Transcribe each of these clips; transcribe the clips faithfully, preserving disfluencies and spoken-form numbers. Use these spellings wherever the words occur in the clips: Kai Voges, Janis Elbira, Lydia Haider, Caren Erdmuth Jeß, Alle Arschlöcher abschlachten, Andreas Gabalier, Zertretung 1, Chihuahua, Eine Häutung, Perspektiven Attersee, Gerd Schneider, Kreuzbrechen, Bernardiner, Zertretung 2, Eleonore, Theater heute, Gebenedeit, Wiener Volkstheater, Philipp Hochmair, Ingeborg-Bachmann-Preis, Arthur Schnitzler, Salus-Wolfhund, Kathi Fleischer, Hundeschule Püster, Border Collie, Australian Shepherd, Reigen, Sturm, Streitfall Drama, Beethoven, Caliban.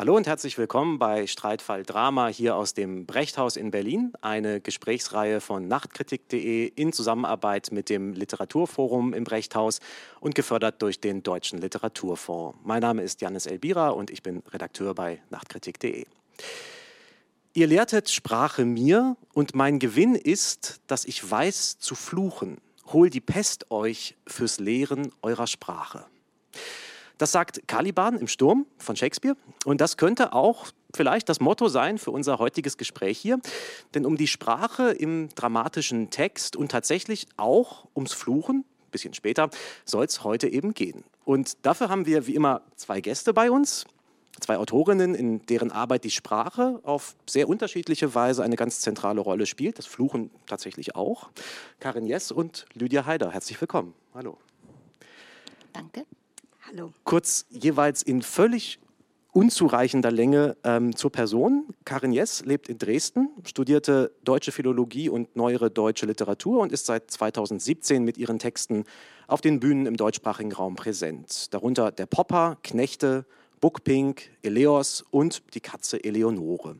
Hallo und herzlich willkommen bei Streitfall Drama hier aus dem Brechthaus in Berlin, eine Gesprächsreihe von nachtkritik punkt de in Zusammenarbeit mit dem Literaturforum im Brechthaus und gefördert durch den Deutschen Literaturfonds. Mein Name ist Janis Elbira und ich bin Redakteur bei nachtkritik punkt de. Ihr lehrtet Sprache mir und mein Gewinn ist, dass ich weiß zu fluchen. Hol die Pest euch fürs Lehren eurer Sprache. Das sagt Caliban im Sturm von Shakespeare und das könnte auch vielleicht das Motto sein für unser heutiges Gespräch hier. Denn um die Sprache im dramatischen Text und tatsächlich auch ums Fluchen, ein bisschen später, soll es heute eben gehen. Und dafür haben wir wie immer zwei Gäste bei uns, zwei Autorinnen, in deren Arbeit die Sprache auf sehr unterschiedliche Weise eine ganz zentrale Rolle spielt, das Fluchen tatsächlich auch. Caren Jeß und Lydia Haider, herzlich willkommen. Hallo. Danke. Hallo. Kurz jeweils in völlig unzureichender Länge ähm, zur Person. Caren Jeß lebt in Dresden, studierte deutsche Philologie und neuere deutsche Literatur und ist seit zweitausendsiebzehn mit ihren Texten auf den Bühnen im deutschsprachigen Raum präsent. Darunter der Popper, Knechte, Bookpink, Eleos und Die Katze Eleonore.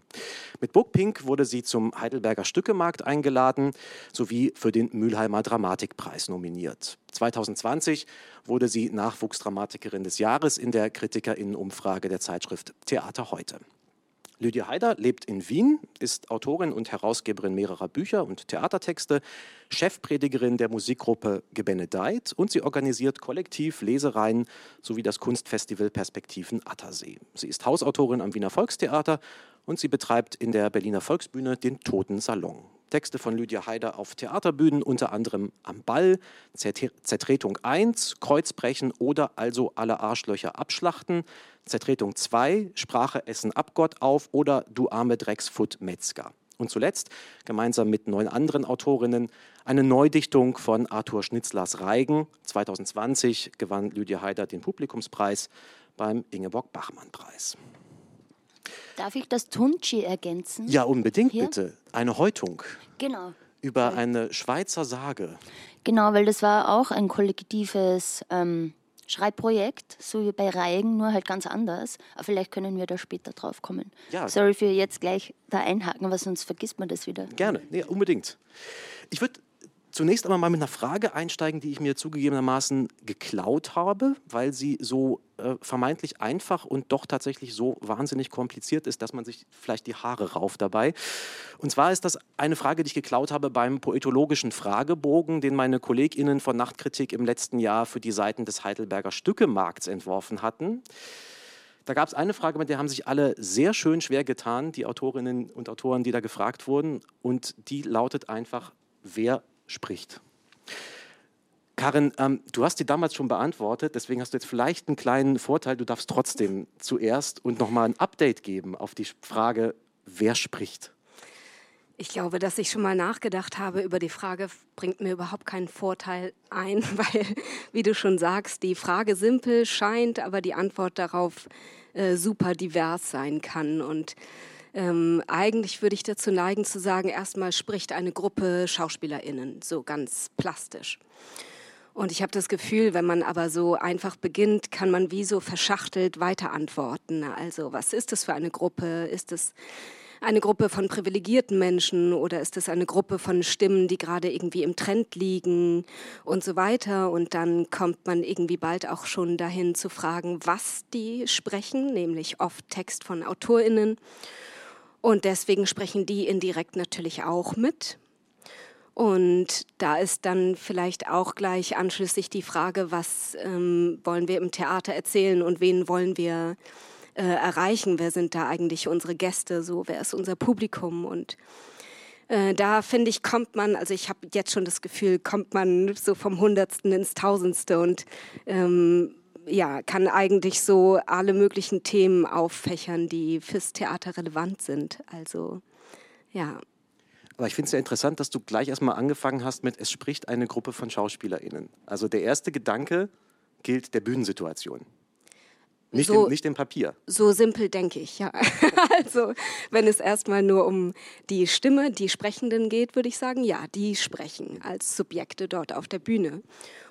Mit Bookpink wurde sie zum Heidelberger Stückemarkt eingeladen sowie für den Mülheimer Dramatikpreis nominiert. zweitausendzwanzig wurde sie Nachwuchsdramatikerin des Jahres in der KritikerInnenumfrage der Zeitschrift Theater heute. Lydia Haider lebt in Wien, ist Autorin und Herausgeberin mehrerer Bücher und Theatertexte, Chefpredigerin der Musikgruppe Gebenedeit und sie organisiert kollektiv Lesereien sowie das Kunstfestival Perspektiven Attersee. Sie ist Hausautorin am Wiener Volkstheater und sie betreibt in der Berliner Volksbühne den Toten Salon. Texte von Lydia Haider auf Theaterbühnen, unter anderem Am Ball, Zertretung eins, Kreuzbrechen oder also Alle Arschlöcher abschlachten, Zertretung zwei, Sprache essen Abgott auf oder Du arme Drecksfutt Metzger. Und zuletzt, gemeinsam mit neun anderen Autorinnen, eine Neudichtung von Arthur Schnitzlers Reigen. zweitausendzwanzig gewann Lydia Haider den Publikumspreis beim Ingeborg-Bachmann-Preis. Darf ich das Tunci ergänzen? Ja, unbedingt hier? Bitte. Eine Häutung. Genau. Über eine Schweizer Sage. Genau, weil das war auch ein kollektives ähm, Schreibprojekt, so wie bei Reigen, nur halt ganz anders. Aber vielleicht können wir da später drauf kommen. Ja. Sorry für jetzt gleich da einhaken, weil sonst vergisst man das wieder. Gerne, nee, unbedingt. Ich würde zunächst einmal mal mit einer Frage einsteigen, die ich mir zugegebenermaßen geklaut habe, weil sie so äh, vermeintlich einfach und doch tatsächlich so wahnsinnig kompliziert ist, dass man sich vielleicht die Haare rauft dabei. Und zwar ist das eine Frage, die ich geklaut habe beim poetologischen Fragebogen, den meine KollegInnen von Nachtkritik im letzten Jahr für die Seiten des Heidelberger Stückemarkts entworfen hatten. Da gab es eine Frage, mit der haben sich alle sehr schön schwer getan, die Autorinnen und Autoren, die da gefragt wurden. Und die lautet einfach, wer spricht. Caren, ähm, du hast die damals schon beantwortet, deswegen hast du jetzt vielleicht einen kleinen Vorteil, du darfst trotzdem zuerst und nochmal ein Update geben auf die Frage, wer spricht? Ich glaube, dass ich schon mal nachgedacht habe über die Frage, bringt mir überhaupt keinen Vorteil ein, weil, wie du schon sagst, die Frage simpel scheint, aber die Antwort darauf äh, super divers sein kann und Ähm, eigentlich würde ich dazu neigen zu sagen, erstmal spricht eine Gruppe SchauspielerInnen, so ganz plastisch. Und ich habe das Gefühl, wenn man aber so einfach beginnt, kann man wie so verschachtelt weiter antworten. Also was ist das für eine Gruppe? Ist es eine Gruppe von privilegierten Menschen oder ist es eine Gruppe von Stimmen, die gerade irgendwie im Trend liegen und so weiter? Und dann kommt man irgendwie bald auch schon dahin zu fragen, was die sprechen, nämlich oft Text von AutorInnen. Und deswegen sprechen die indirekt natürlich auch mit. Und da ist dann vielleicht auch gleich anschließend die Frage, was ähm, wollen wir im Theater erzählen und wen wollen wir äh, erreichen? Wer sind da eigentlich unsere Gäste? So, wer ist unser Publikum? Und äh, da, finde ich, kommt man, also ich habe jetzt schon das Gefühl, kommt man so vom Hundertsten ins Tausendste und ähm, ja, kann eigentlich so alle möglichen Themen auffächern, die fürs Theater relevant sind. Also, ja. Aber ich finde es ja interessant, dass du gleich erstmal angefangen hast mit, es spricht eine Gruppe von SchauspielerInnen. Also der erste Gedanke gilt der Bühnensituation. Nicht, so, im, nicht im Papier. So simpel denke ich, ja. Also wenn es erstmal nur um die Stimme, die Sprechenden geht, würde ich sagen, ja, die sprechen als Subjekte dort auf der Bühne.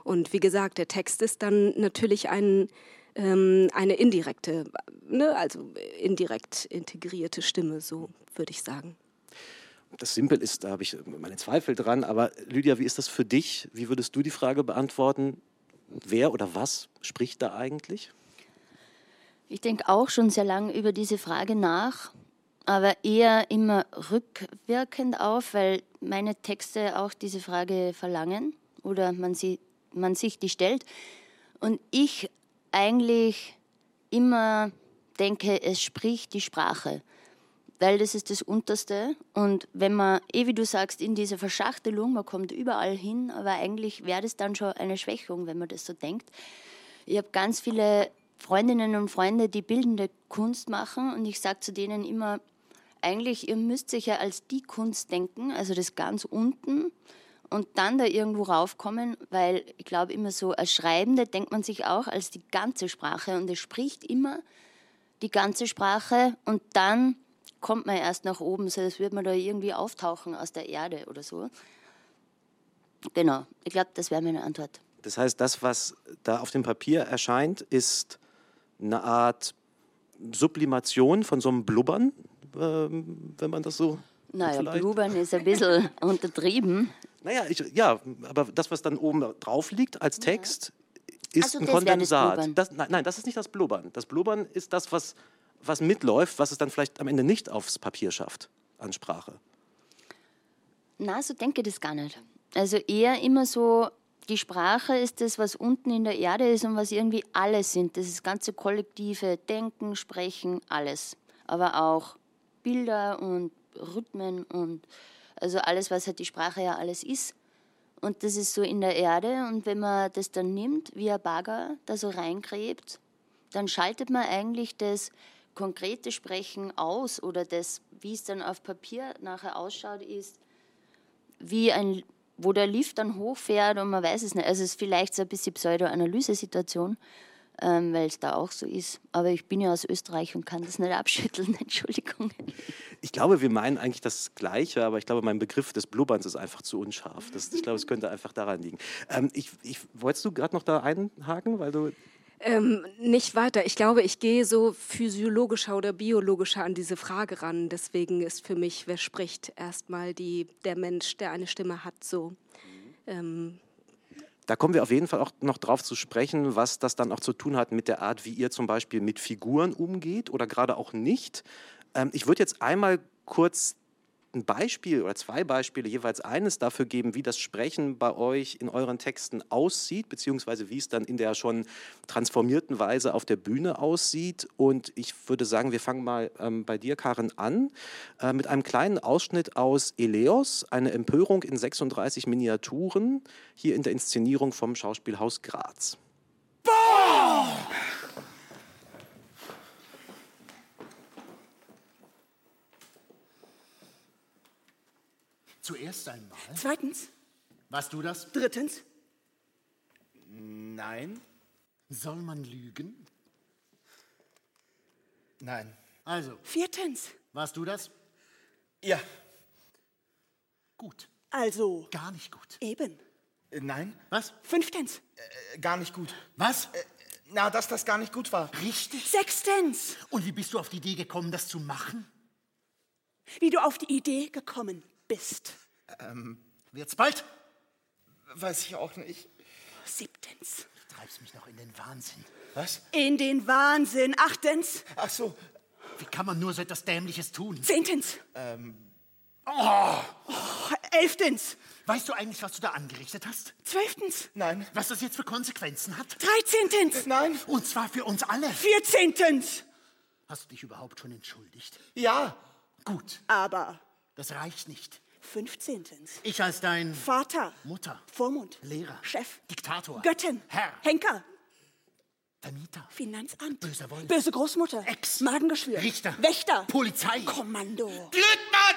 Und wie gesagt, der Text ist dann natürlich ein ähm, eine indirekte, ne, also indirekt integrierte Stimme, so würde ich sagen. Das simpel ist, da habe ich meine Zweifel dran, aber Lydia, wie ist das für dich? Wie würdest du die Frage beantworten, wer oder was spricht da eigentlich? Ich denke auch schon sehr lange über diese Frage nach, aber eher immer rückwirkend auf, weil meine Texte auch diese Frage verlangen oder man, sie, man sich die stellt. Und ich eigentlich immer denke, es spricht die Sprache, weil das ist das Unterste. Und wenn man, eh wie du sagst, in dieser Verschachtelung, man kommt überall hin, aber eigentlich wäre das dann schon eine Schwächung, wenn man das so denkt. Ich habe ganz viele Freundinnen und Freunde, die bildende Kunst machen, und ich sage zu denen immer, eigentlich, ihr müsst sich ja als die Kunst denken, also das ganz unten, und dann da irgendwo raufkommen, weil ich glaube immer so, als Schreibende denkt man sich auch als die ganze Sprache, und es spricht immer die ganze Sprache, und dann kommt man erst nach oben, so als würde man da irgendwie auftauchen aus der Erde oder so. Genau, ich glaube, das wäre meine Antwort. Das heißt, das, was da auf dem Papier erscheint, ist eine Art Sublimation von so einem Blubbern, ähm, wenn man das so... Naja, vielleicht. Blubbern ist ein bisschen untertrieben. Naja, ich, ja, aber das, was dann oben drauf liegt als Text, ja. ist also ein Kondensat. Das, nein, nein, das ist nicht das Blubbern. Das Blubbern ist das, was, was mitläuft, was es dann vielleicht am Ende nicht aufs Papier schafft an Sprache. Na, so denke ich das gar nicht. Also eher immer so... Die Sprache ist das, was unten in der Erde ist und was irgendwie alles sind. Das ist das ganze kollektive Denken, Sprechen, alles. Aber auch Bilder und Rhythmen und also alles, was halt die Sprache ja alles ist. Und das ist so in der Erde. Und wenn man das dann nimmt, wie ein Bagger da so reingräbt, dann schaltet man eigentlich das konkrete Sprechen aus, oder das, wie es dann auf Papier nachher ausschaut, ist wie ein... wo der Lift dann hochfährt und man weiß es nicht. Also es ist vielleicht so ein bisschen Pseudo-Analyse-Situation, ähm, weil es da auch so ist. Aber ich bin ja aus Österreich und kann das nicht abschütteln, Entschuldigung. Ich glaube, wir meinen eigentlich das Gleiche, aber ich glaube, mein Begriff des Blubberns ist einfach zu unscharf. Das, ich glaube, es könnte einfach daran liegen. Ähm, ich, ich, wolltest du gerade noch da einhaken, weil du... Ähm, nicht weiter. Ich glaube, ich gehe so physiologischer oder biologischer an diese Frage ran. Deswegen ist für mich, wer spricht, erstmal die, der Mensch, der eine Stimme hat. So. Ähm. Da kommen wir auf jeden Fall auch noch drauf zu sprechen, was das dann auch zu tun hat mit der Art, wie ihr zum Beispiel mit Figuren umgeht oder gerade auch nicht. Ähm, ich würde jetzt einmal kurz ein Beispiel oder zwei Beispiele, jeweils eines dafür geben, wie das Sprechen bei euch in euren Texten aussieht, beziehungsweise wie es dann in der schon transformierten Weise auf der Bühne aussieht. Und ich würde sagen, wir fangen mal ähm, bei dir, Caren, an, äh, mit einem kleinen Ausschnitt aus Eleos, eine Empörung in sechsunddreißig Miniaturen, hier in der Inszenierung vom Schauspielhaus Graz. Boah! Zuerst einmal. Zweitens. Warst du das? Drittens. Nein. Soll man lügen? Nein. Also. Viertens. Warst du das? Ja. Gut. Also. Gar nicht gut. Eben. Äh, nein. Was? Fünftens. Äh, gar nicht gut. Was? Äh, na, dass das gar nicht gut war. Richtig. Sechstens. Und wie bist du auf die Idee gekommen, das zu machen? Wie du auf die Idee gekommen bist. bist. Ähm, wird's bald? Weiß ich auch nicht. Siebtens. Du treibst mich noch in den Wahnsinn. Was? In den Wahnsinn. Achtens. Ach so. Wie kann man nur so etwas Dämliches tun? Zehntens. Ähm. Oh. Oh, elftens. Weißt du eigentlich, was du da angerichtet hast? Zwölftens. Nein. Was das jetzt für Konsequenzen hat? Dreizehntens. Nein. Und zwar für uns alle. Vierzehntens. Hast du dich überhaupt schon entschuldigt? Ja. Gut. Aber... Das reicht nicht. Fünfzehntens. Ich als dein... Vater. Mutter. Vormund. Lehrer. Chef. Diktator. Göttin. Herr. Henker. Vermieter. Finanzamt. Böser Wolf. Böse Großmutter. Ex. Magengeschwür. Richter. Wächter. Polizei. Kommando. Blödmann!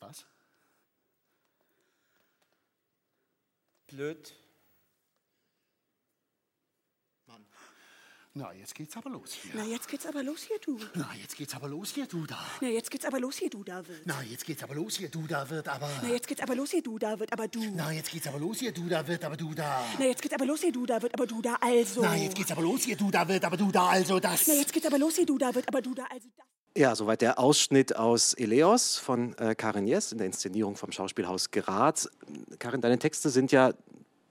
Was? Blöd. Mann. Na, jetzt geht's aber los hier. Na, jetzt geht's aber los hier, du. Na, jetzt geht's aber los hier, du da. Na, jetzt geht's aber los hier, du da wird. Na, jetzt geht's aber los hier, du da wird, aber... Na, jetzt geht's aber los hier, du da wird, aber du. Na, jetzt geht's aber los hier, du da wird, aber du da. Na, jetzt geht's aber los hier, du da wird, aber du da, also. Na, jetzt geht's aber los hier, du da wird, aber du da, also das. Na, jetzt geht's aber los hier, du da wird, aber du da, also das. Ja, soweit der Ausschnitt aus Eleos von äh, Caren Jeß in der Inszenierung vom Schauspielhaus Graz. Caren, deine Texte sind ja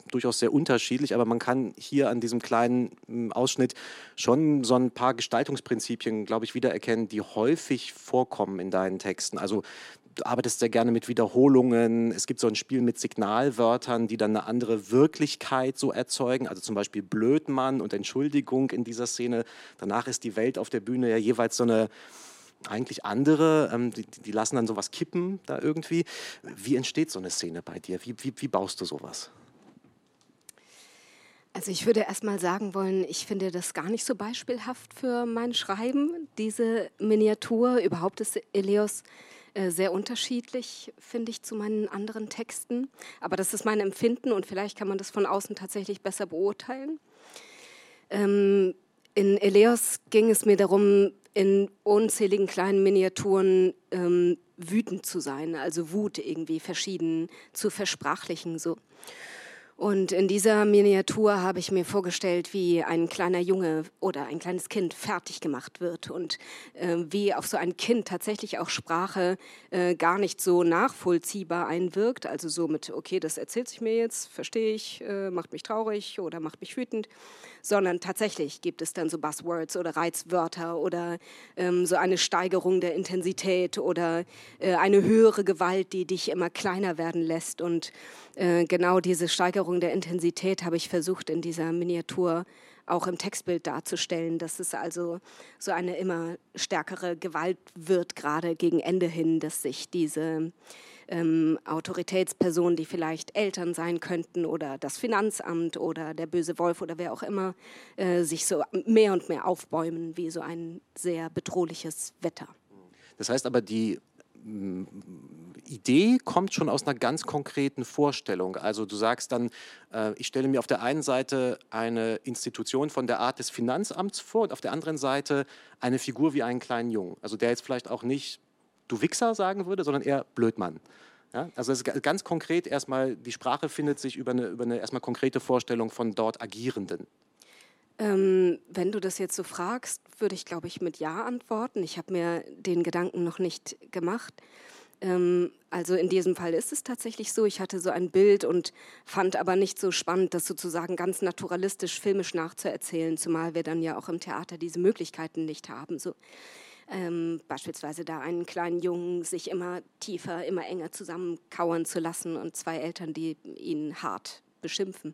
durchaus sehr unterschiedlich, aber man kann hier an diesem kleinen Ausschnitt schon so ein paar Gestaltungsprinzipien, glaube ich, wiedererkennen, die häufig vorkommen in deinen Texten. Also du arbeitest sehr gerne mit Wiederholungen, es gibt so ein Spiel mit Signalwörtern, die dann eine andere Wirklichkeit so erzeugen, also zum Beispiel Blödmann und Entschuldigung in dieser Szene. Danach ist die Welt auf der Bühne ja jeweils so eine eigentlich andere, ähm, die, die lassen dann sowas kippen da irgendwie. Wie entsteht so eine Szene bei dir? Wie, wie, wie baust du sowas? Also ich würde erst mal sagen wollen, ich finde das gar nicht so beispielhaft für mein Schreiben. Diese Miniatur, überhaupt ist Eleos äh, sehr unterschiedlich, finde ich, zu meinen anderen Texten. Aber das ist mein Empfinden und vielleicht kann man das von außen tatsächlich besser beurteilen. Ähm, in Eleos ging es mir darum, in unzähligen kleinen Miniaturen ähm, wütend zu sein, also Wut irgendwie verschieden zu versprachlichen so. Und in dieser Miniatur habe ich mir vorgestellt, wie ein kleiner Junge oder ein kleines Kind fertig gemacht wird und äh, wie auf so ein Kind tatsächlich auch Sprache äh, gar nicht so nachvollziehbar einwirkt. Also so mit, okay, das erzählt sich mir jetzt, verstehe ich, äh, macht mich traurig oder macht mich wütend, sondern tatsächlich gibt es dann so Buzzwords oder Reizwörter oder ähm, so eine Steigerung der Intensität oder äh, eine höhere Gewalt, die dich immer kleiner werden lässt. Und äh, genau diese Steigerung der Intensität habe ich versucht, in dieser Miniatur auch im Textbild darzustellen, dass es also so eine immer stärkere Gewalt wird, gerade gegen Ende hin, dass sich diese ähm, Autoritätspersonen, die vielleicht Eltern sein könnten oder das Finanzamt oder der böse Wolf oder wer auch immer, äh, sich so mehr und mehr aufbäumen wie so ein sehr bedrohliches Wetter. Das heißt aber, die Idee kommt schon aus einer ganz konkreten Vorstellung. Also du sagst dann, äh, ich stelle mir auf der einen Seite eine Institution von der Art des Finanzamts vor und auf der anderen Seite eine Figur wie einen kleinen Jungen. Also der jetzt vielleicht auch nicht du Wichser sagen würde, sondern eher Blödmann. Ja? Also das ist ganz konkret erstmal, die Sprache findet sich über eine, über eine erstmal konkrete Vorstellung von dort Agierenden. Ähm, wenn du das jetzt so fragst, würde ich, glaube ich, mit Ja antworten. Ich habe mir den Gedanken noch nicht gemacht. Ähm, also in diesem Fall ist es tatsächlich so. Ich hatte so ein Bild und fand aber nicht so spannend, das sozusagen ganz naturalistisch, filmisch nachzuerzählen, zumal wir dann ja auch im Theater diese Möglichkeiten nicht haben. So. Ähm, beispielsweise da einen kleinen Jungen sich immer tiefer, immer enger zusammenkauern zu lassen und zwei Eltern, die ihn hart beschimpfen.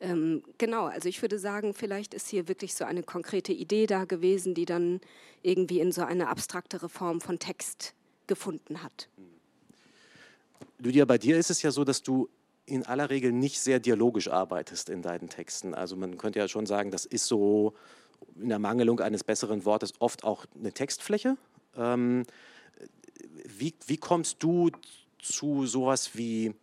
Ähm, genau, also ich würde sagen, vielleicht ist hier wirklich so eine konkrete Idee da gewesen, die dann irgendwie in so eine abstraktere Form von Text gefunden hat. Lydia, bei dir ist es ja so, dass du in aller Regel nicht sehr dialogisch arbeitest in deinen Texten. Also man könnte ja schon sagen, das ist so in der Mangelung eines besseren Wortes oft auch eine Textfläche. Ähm, wie, wie kommst du zu sowas wie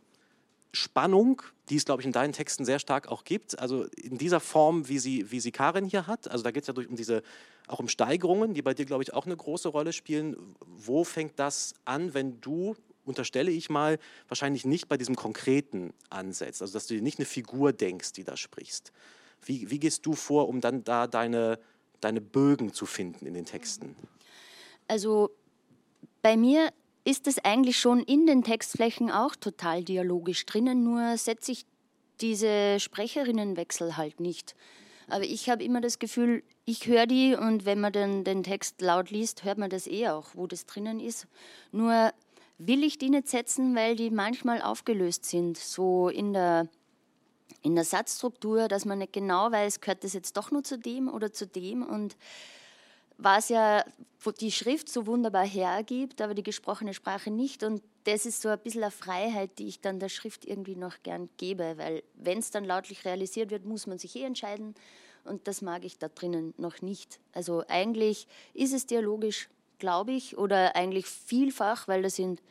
Spannung, die es, glaube ich, in deinen Texten sehr stark auch gibt, also in dieser Form, wie sie, wie sie Caren hier hat, also da geht es ja durch um diese, auch um Steigerungen, die bei dir, glaube ich, auch eine große Rolle spielen. Wo fängt das an, wenn du, unterstelle ich mal, wahrscheinlich nicht bei diesem Konkreten ansetzt, also dass du dir nicht eine Figur denkst, die da sprichst. Wie, wie gehst du vor, um dann da deine, deine Bögen zu finden in den Texten? Also bei mir ist das eigentlich schon in den Textflächen auch total dialogisch drinnen, nur setze ich diese Sprecherinnenwechsel halt nicht. Aber ich habe immer das Gefühl, ich höre die und wenn man dann den Text laut liest, hört man das eh auch, wo das drinnen ist. Nur will ich die nicht setzen, weil die manchmal aufgelöst sind, so in der, in der Satzstruktur, dass man nicht genau weiß, gehört das jetzt doch nur zu dem oder zu dem und war es ja, wo die Schrift so wunderbar hergibt, aber die gesprochene Sprache nicht. Und das ist so ein bisschen eine Freiheit, die ich dann der Schrift irgendwie noch gern gebe, weil wenn es dann lautlich realisiert wird, muss man sich eh entscheiden. Und das mag ich da drinnen noch nicht. Also eigentlich ist es dialogisch, glaube ich, oder eigentlich vielfach, weil das sind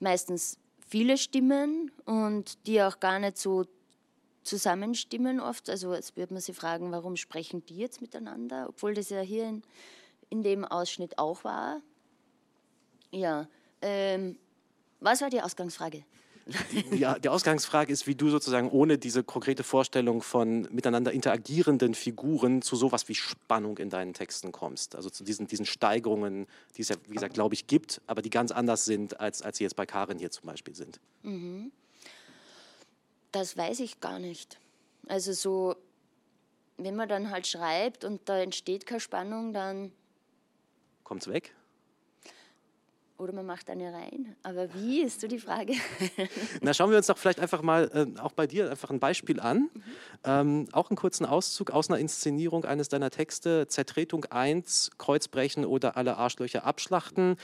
meistens viele Stimmen und die auch gar nicht so zusammenstimmen oft. Also als würde man sich fragen, warum sprechen die jetzt miteinander? Obwohl das ja hier in, in dem Ausschnitt auch war. Ja, ähm, was war die Ausgangsfrage? Ja, die Ausgangsfrage ist, wie du sozusagen ohne diese konkrete Vorstellung von miteinander interagierenden Figuren zu sowas wie Spannung in deinen Texten kommst. Also zu diesen, diesen Steigerungen, die es ja, wie gesagt, glaube ich, gibt, aber die ganz anders sind, als, als sie jetzt bei Caren hier zum Beispiel sind. Mhm. Das weiß ich gar nicht. Also so, wenn man dann halt schreibt und da entsteht keine Spannung, dann... kommt's weg? Oder man macht eine rein. Aber wie, ist so die Frage. Na, schauen wir uns doch vielleicht einfach mal, äh, auch bei dir, einfach ein Beispiel an. Mhm. Ähm, auch einen kurzen Auszug aus einer Inszenierung eines deiner Texte. Zertretung eins, Kreuzbrechen oder Alle Arschlöcher abschlachten.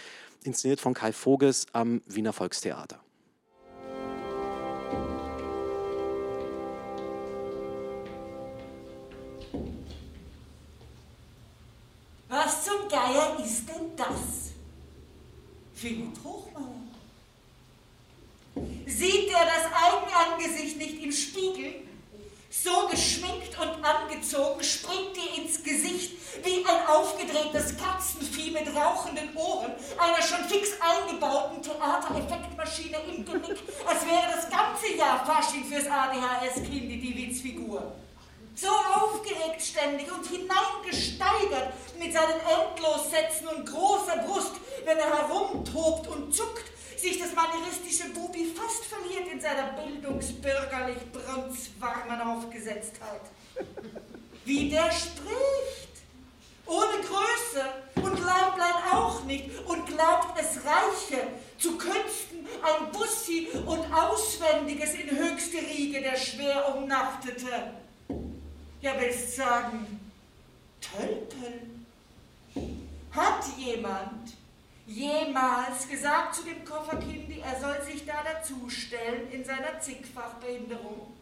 Inszeniert von Kai Voges am Wiener Volkstheater. Was zum Geier ist denn das? Philipp Hochmair. Sieht er das Eigenangesicht nicht im Spiegel? So geschminkt und angezogen springt dir ins Gesicht wie ein aufgedrehtes Katzenvieh mit rauchenden Ohren einer schon fix eingebauten Theatereffektmaschine im Genick, als wäre das ganze Jahr Fasching fürs A D H S-Kind die Witzfigur. So aufgeregt ständig und hineingesteigert mit seinen Endlossätzen und großer Brust, wenn er herumtobt und zuckt, sich das manieristische Bubi fast verliert in seiner bildungsbürgerlich brunzwarmen Aufgesetztheit. Wie der spricht! Ohne Größe und Leiblein auch nicht und glaubt es reiche, zu Künsten ein Bussi und Auswendiges in höchste Riege der schwer Umnachtete. Ja, willst sagen, Tölpel? Hat jemand jemals gesagt zu dem Kofferkindi, er soll sich da dazustellen in seiner Zickfachbehinderung,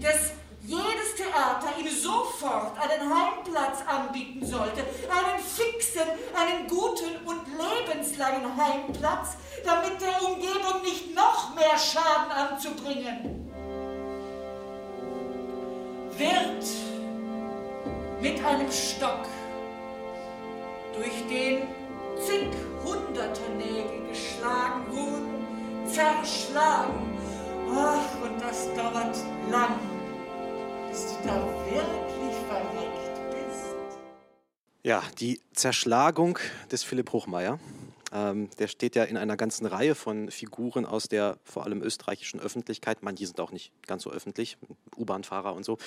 dass jedes Theater ihm sofort einen Heimplatz anbieten sollte, einen fixen, einen guten und lebenslangen Heimplatz, damit der Umgebung nicht noch mehr Schaden anzubringen? Wird mit einem Stock, durch den zig hunderte Nägel geschlagen wurden, zerschlagen. Ach, und das dauert lang, bis du da wirklich verreckt bist. Ja, die Zerschlagung des Philipp Hochmair. Ähm, der steht ja in einer ganzen Reihe von Figuren aus der vor allem österreichischen Öffentlichkeit, manche sind auch nicht ganz so öffentlich, U-Bahn-Fahrer und so,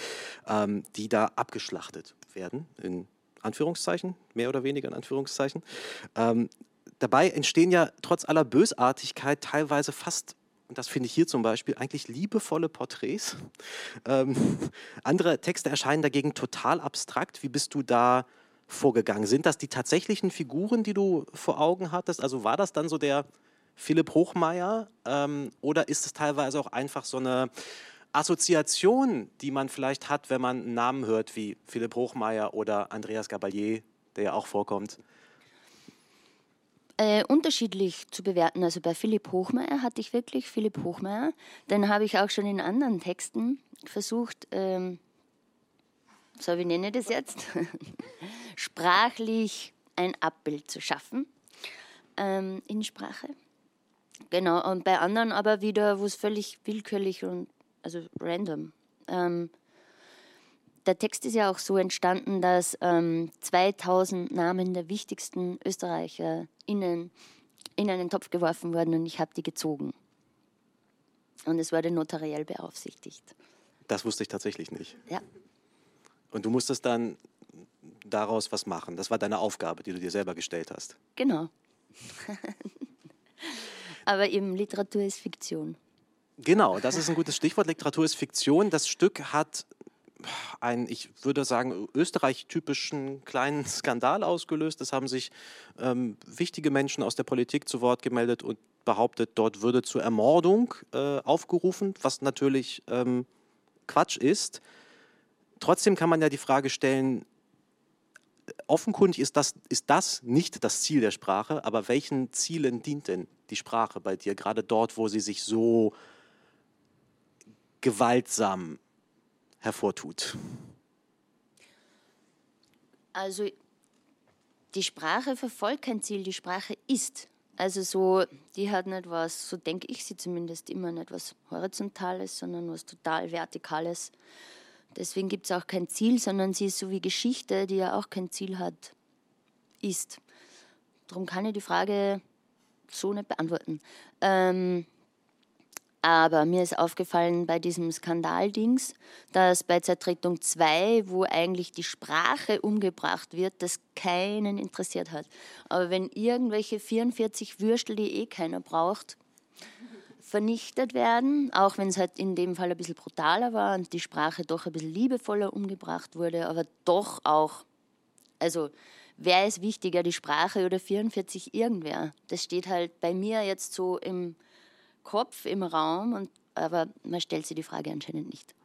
ähm, die da abgeschlachtet werden, in Anführungszeichen, mehr oder weniger in Anführungszeichen. Ähm, dabei entstehen ja trotz aller Bösartigkeit teilweise fast, und das finde ich hier zum Beispiel, eigentlich liebevolle Porträts. Ähm, andere Texte erscheinen dagegen total abstrakt. Wie bist du da vorgegangen? Sind das die tatsächlichen Figuren, die du vor Augen hattest? Also war das dann so der Philipp Hochmair ähm, oder ist es teilweise auch einfach so eine Assoziation, die man vielleicht hat, wenn man einen Namen hört wie Philipp Hochmair oder Andreas Gabalier, der ja auch vorkommt? Äh, unterschiedlich zu bewerten. Also bei Philipp Hochmair hatte ich wirklich Philipp Hochmair. Dann habe ich auch schon in anderen Texten versucht, ähm, so, wie nenne ich das jetzt? Sprachlich ein Abbild zu schaffen ähm, in Sprache. Genau, und bei anderen aber wieder, wo es völlig willkürlich und also random. Ähm, der Text ist ja auch so entstanden, dass ähm, zweitausend Namen der wichtigsten ÖsterreicherInnen in einen Topf geworfen wurden und ich habe die gezogen. Und es wurde notariell beaufsichtigt. Das wusste ich tatsächlich nicht. Ja. Und du musstest dann daraus was machen. Das war deine Aufgabe, die du dir selber gestellt hast. Genau. Aber eben Literatur ist Fiktion. Genau, das ist ein gutes Stichwort. Literatur ist Fiktion. Das Stück hat einen, ich würde sagen, österreich-typischen kleinen Skandal ausgelöst. Es haben sich ähm, wichtige Menschen aus der Politik zu Wort gemeldet und behauptet, dort würde zur Ermordung äh, aufgerufen, was natürlich ähm, Quatsch ist. Trotzdem kann man ja die Frage stellen, offenkundig ist das, ist das nicht das Ziel der Sprache, aber welchen Zielen dient denn die Sprache bei dir, gerade dort, wo sie sich so gewaltsam hervortut? Also die Sprache verfolgt kein Ziel, die Sprache ist. Also so, die hat nicht was, so denke ich sie zumindest immer, nicht was Horizontales, sondern was total Vertikales. Deswegen gibt es auch kein Ziel, sondern sie ist so wie Geschichte, die ja auch kein Ziel hat, ist. Darum kann ich die Frage so nicht beantworten. Ähm, aber mir ist aufgefallen bei diesem Skandal-Dings, dass bei Zertretung zwei, wo eigentlich die Sprache umgebracht wird, das keinen interessiert hat. Aber wenn irgendwelche vierundvierzig Würstel, die eh keiner braucht, vernichtet werden, auch wenn es halt in dem Fall ein bisschen brutaler war und die Sprache doch ein bisschen liebevoller umgebracht wurde, aber doch auch, also wer ist wichtiger, die Sprache oder vierundvierzig irgendwer? Das steht halt bei mir jetzt so im Kopf, im Raum, und, aber man stellt sich die Frage anscheinend nicht.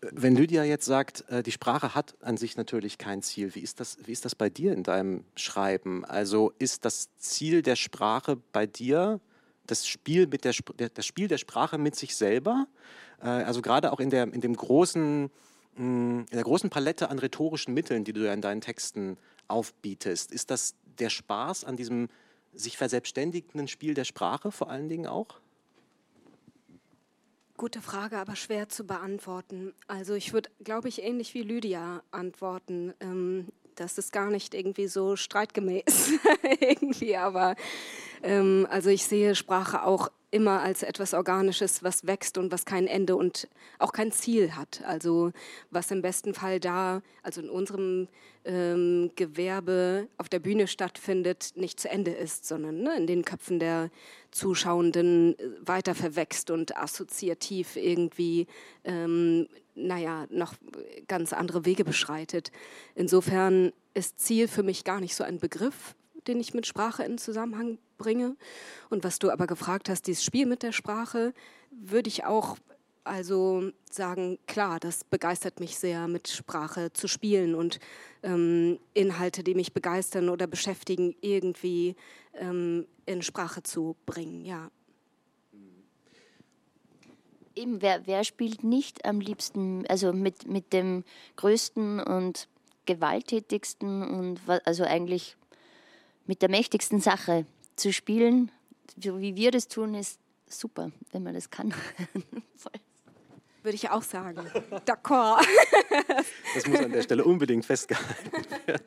Wenn Lydia jetzt sagt, die Sprache hat an sich natürlich kein Ziel, wie ist das, wie ist das bei dir in deinem Schreiben? Also ist das Ziel der Sprache bei dir das Spiel, mit der, das Spiel der Sprache mit sich selber? Also gerade auch in der, in dem großen, in der großen Palette an rhetorischen Mitteln, die du ja in deinen Texten aufbietest, ist das der Spaß an diesem sich verselbstständigenden Spiel der Sprache vor allen Dingen auch? Gute Frage, aber schwer zu beantworten. Also ich würde, glaube ich, ähnlich wie Lydia antworten. Ähm, das ist gar nicht irgendwie so streitgemäß irgendwie, aber ähm, also ich sehe Sprache auch immer als etwas Organisches, was wächst und was kein Ende und auch kein Ziel hat. Also was im besten Fall da, also in unserem ähm, Gewerbe auf der Bühne stattfindet, nicht zu Ende ist, sondern ne, in den Köpfen der Zuschauenden weiter verwächst und assoziativ irgendwie, ähm, naja, noch ganz andere Wege beschreitet. Insofern ist Ziel für mich gar nicht so ein Begriff, den ich mit Sprache in Zusammenhang bringe. Und was du aber gefragt hast, dieses Spiel mit der Sprache, würde ich auch also sagen, klar, das begeistert mich sehr, mit Sprache zu spielen und ähm, Inhalte, die mich begeistern oder beschäftigen, irgendwie ähm, in Sprache zu bringen, ja. Eben, wer, wer spielt nicht am liebsten, also mit, mit dem größten und gewalttätigsten und also eigentlich mit der mächtigsten Sache zu spielen, so wie wir das tun, ist super, wenn man das kann. Würde ich auch sagen. D'accord. Das muss an der Stelle unbedingt festgehalten werden.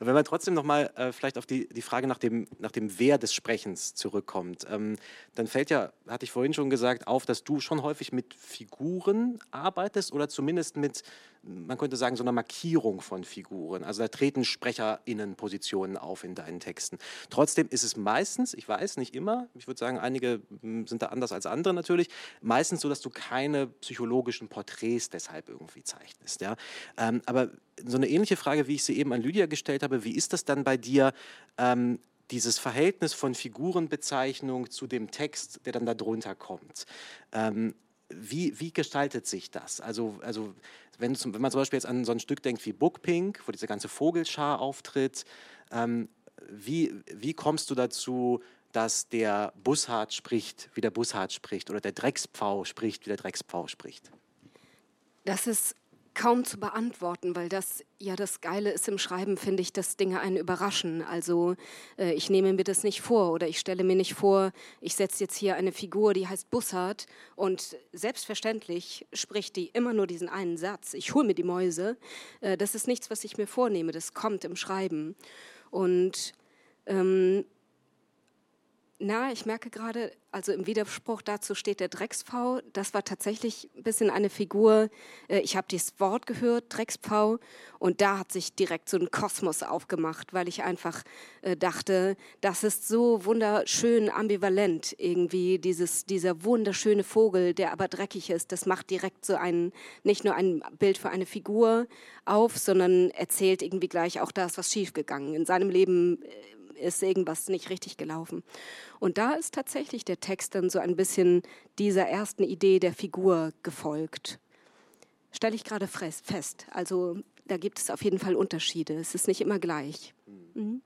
Wenn man trotzdem nochmal äh, vielleicht auf die, die Frage nach dem, nach dem Wer des Sprechens zurückkommt, ähm, dann fällt ja, hatte ich vorhin schon gesagt, auf, dass du schon häufig mit Figuren arbeitest oder zumindest mit, man könnte sagen, so einer Markierung von Figuren. Also da treten SprecherInnen-Positionen auf in deinen Texten. Trotzdem ist es meistens, ich weiß, nicht immer, ich würde sagen, einige sind da anders als andere natürlich, meistens so, dass du keine psychologischen Porträts deshalb irgendwie zeichnest. Ja? Ähm, aber so eine ähnliche Frage, wie ich sie eben an Lydia gestellt habe, wie ist das dann bei dir, ähm, dieses Verhältnis von Figurenbezeichnung zu dem Text, der dann da drunter kommt? Ähm, wie, wie gestaltet sich das? Also, also wenn, zum, wenn man zum Beispiel jetzt an so ein Stück denkt wie Bookpink, wo diese ganze Vogelschar auftritt, ähm, wie, wie kommst du dazu, dass der Bussard spricht, wie der Bussard spricht, oder der Dreckspfau spricht, wie der Dreckspfau spricht? Das ist kaum zu beantworten, weil das ja das Geile ist im Schreiben, finde ich, dass Dinge einen überraschen. Also äh, ich nehme mir das nicht vor oder ich stelle mir nicht vor, ich setze jetzt hier eine Figur, die heißt Bussard und selbstverständlich spricht die immer nur diesen einen Satz. Ich hole mir die Mäuse. Äh, das ist nichts, was ich mir vornehme. Das kommt im Schreiben. Und ähm, na, ich merke gerade, also im Widerspruch dazu steht der Dreckspfau. Das war tatsächlich ein bisschen eine Figur. Ich habe dieses Wort gehört, Dreckspfau, und da hat sich direkt so ein Kosmos aufgemacht, weil ich einfach dachte, das ist so wunderschön ambivalent irgendwie, dieses, dieser wunderschöne Vogel, der aber dreckig ist. Das macht direkt so einen, nicht nur ein Bild für eine Figur auf, sondern erzählt irgendwie gleich auch, da ist was schiefgegangen. In seinem Leben ist irgendwas nicht richtig gelaufen. Und da ist tatsächlich der Text dann so ein bisschen dieser ersten Idee der Figur gefolgt. Stelle ich gerade fest. Also da gibt es auf jeden Fall Unterschiede. Es ist nicht immer gleich. Mhm.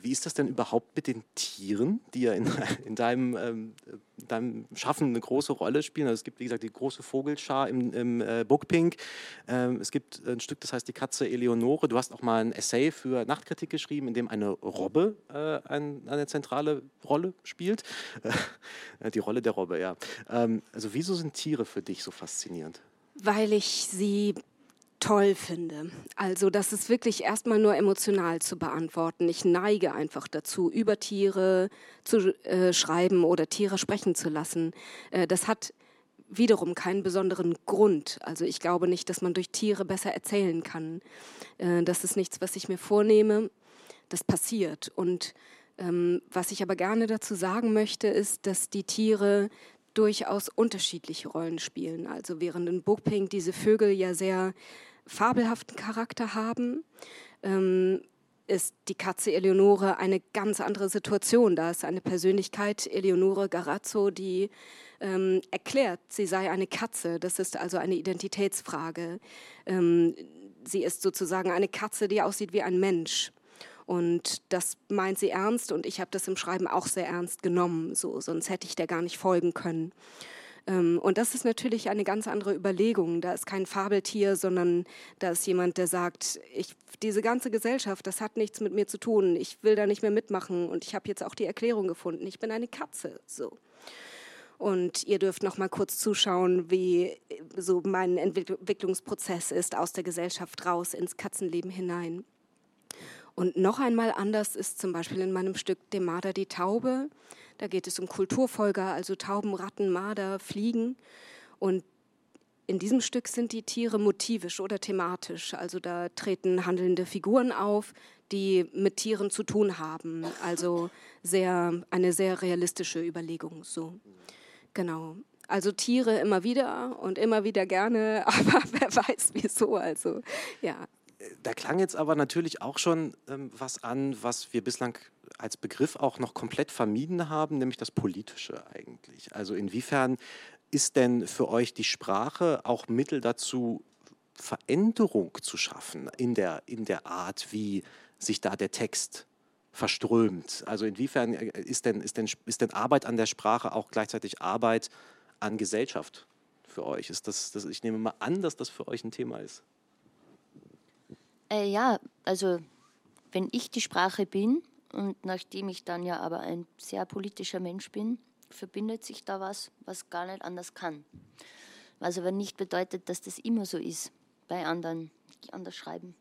Wie ist das denn überhaupt mit den Tieren, die ja in, in deinem, ähm, deinem Schaffen eine große Rolle spielen? Also es gibt, wie gesagt, die große Vogelschar im, im äh, Bookpink. Ähm, es gibt ein Stück, das heißt Die Katze Eleonore. Du hast auch mal ein Essay für Nachtkritik geschrieben, in dem eine Robbe äh, ein, eine zentrale Rolle spielt. Äh, die Rolle der Robbe, ja. Ähm, also wieso sind Tiere für dich so faszinierend? Weil ich sie toll finde. Also das ist wirklich erstmal nur emotional zu beantworten. Ich neige einfach dazu, über Tiere zu äh, schreiben oder Tiere sprechen zu lassen. Äh, das hat wiederum keinen besonderen Grund. Also ich glaube nicht, dass man durch Tiere besser erzählen kann. Äh, das ist nichts, was ich mir vornehme. Das passiert. Und ähm, was ich aber gerne dazu sagen möchte, ist, dass die Tiere durchaus unterschiedliche Rollen spielen. Also während in Bookpink diese Vögel ja sehr fabelhaften Charakter haben, ähm, ist die Katze Eleonore eine ganz andere Situation. Da ist eine Persönlichkeit, Eleonore Garazzo, die ähm, erklärt, sie sei eine Katze. Das ist also eine Identitätsfrage. Ähm, sie ist sozusagen eine Katze, die aussieht wie ein Mensch. Und das meint sie ernst und ich habe das im Schreiben auch sehr ernst genommen, so, sonst hätte ich der gar nicht folgen können. Ähm, und das ist natürlich eine ganz andere Überlegung. Da ist kein Fabeltier, sondern da ist jemand, der sagt, ich, diese ganze Gesellschaft, das hat nichts mit mir zu tun, ich will da nicht mehr mitmachen und ich habe jetzt auch die Erklärung gefunden, ich bin eine Katze, so. Und ihr dürft noch mal kurz zuschauen, wie so mein Entwicklungsprozess ist, aus der Gesellschaft raus ins Katzenleben hinein. Und noch einmal anders ist zum Beispiel in meinem Stück Dem Marder, die Taube. Da geht es um Kulturfolger, also Tauben, Ratten, Marder, Fliegen. Und in diesem Stück sind die Tiere motivisch oder thematisch. Also da treten handelnde Figuren auf, die mit Tieren zu tun haben. Also sehr, eine sehr realistische Überlegung. So. Genau. Also Tiere immer wieder und immer wieder gerne, aber wer weiß wieso. Also ja. Da klang jetzt aber natürlich auch schon ähm, was an, was wir bislang als Begriff auch noch komplett vermieden haben, nämlich das Politische eigentlich. Also inwiefern ist denn für euch die Sprache auch Mittel dazu, Veränderung zu schaffen in der, in der Art, wie sich da der Text verströmt? Also inwiefern ist denn, ist denn, ist denn Arbeit an der Sprache auch gleichzeitig Arbeit an Gesellschaft für euch? Ist das, das, ich nehme mal an, dass das für euch ein Thema ist. Äh, ja, also wenn ich die Sprache bin und nachdem ich dann ja aber ein sehr politischer Mensch bin, verbindet sich da was, was gar nicht anders kann. Was aber nicht bedeutet, dass das immer so ist bei anderen, die anders schreiben.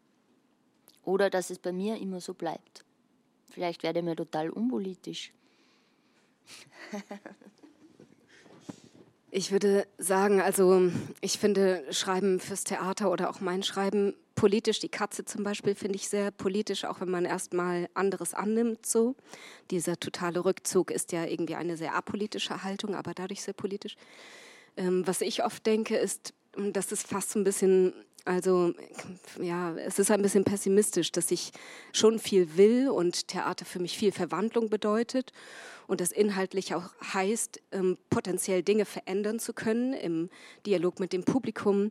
Oder dass es bei mir immer so bleibt. Vielleicht werde ich mir total unpolitisch. Ich würde sagen, also ich finde Schreiben fürs Theater oder auch mein Schreiben politisch, die Katze zum Beispiel finde ich sehr politisch, auch wenn man erstmal anderes annimmt. So. Dieser totale Rückzug ist ja irgendwie eine sehr apolitische Haltung, aber dadurch sehr politisch. Ähm, was ich oft denke, ist, dass es fast so ein bisschen, also ja, es ist ein bisschen pessimistisch, dass ich schon viel will und Theater für mich viel Verwandlung bedeutet und das inhaltlich auch heißt, ähm, potenziell Dinge verändern zu können im Dialog mit dem Publikum.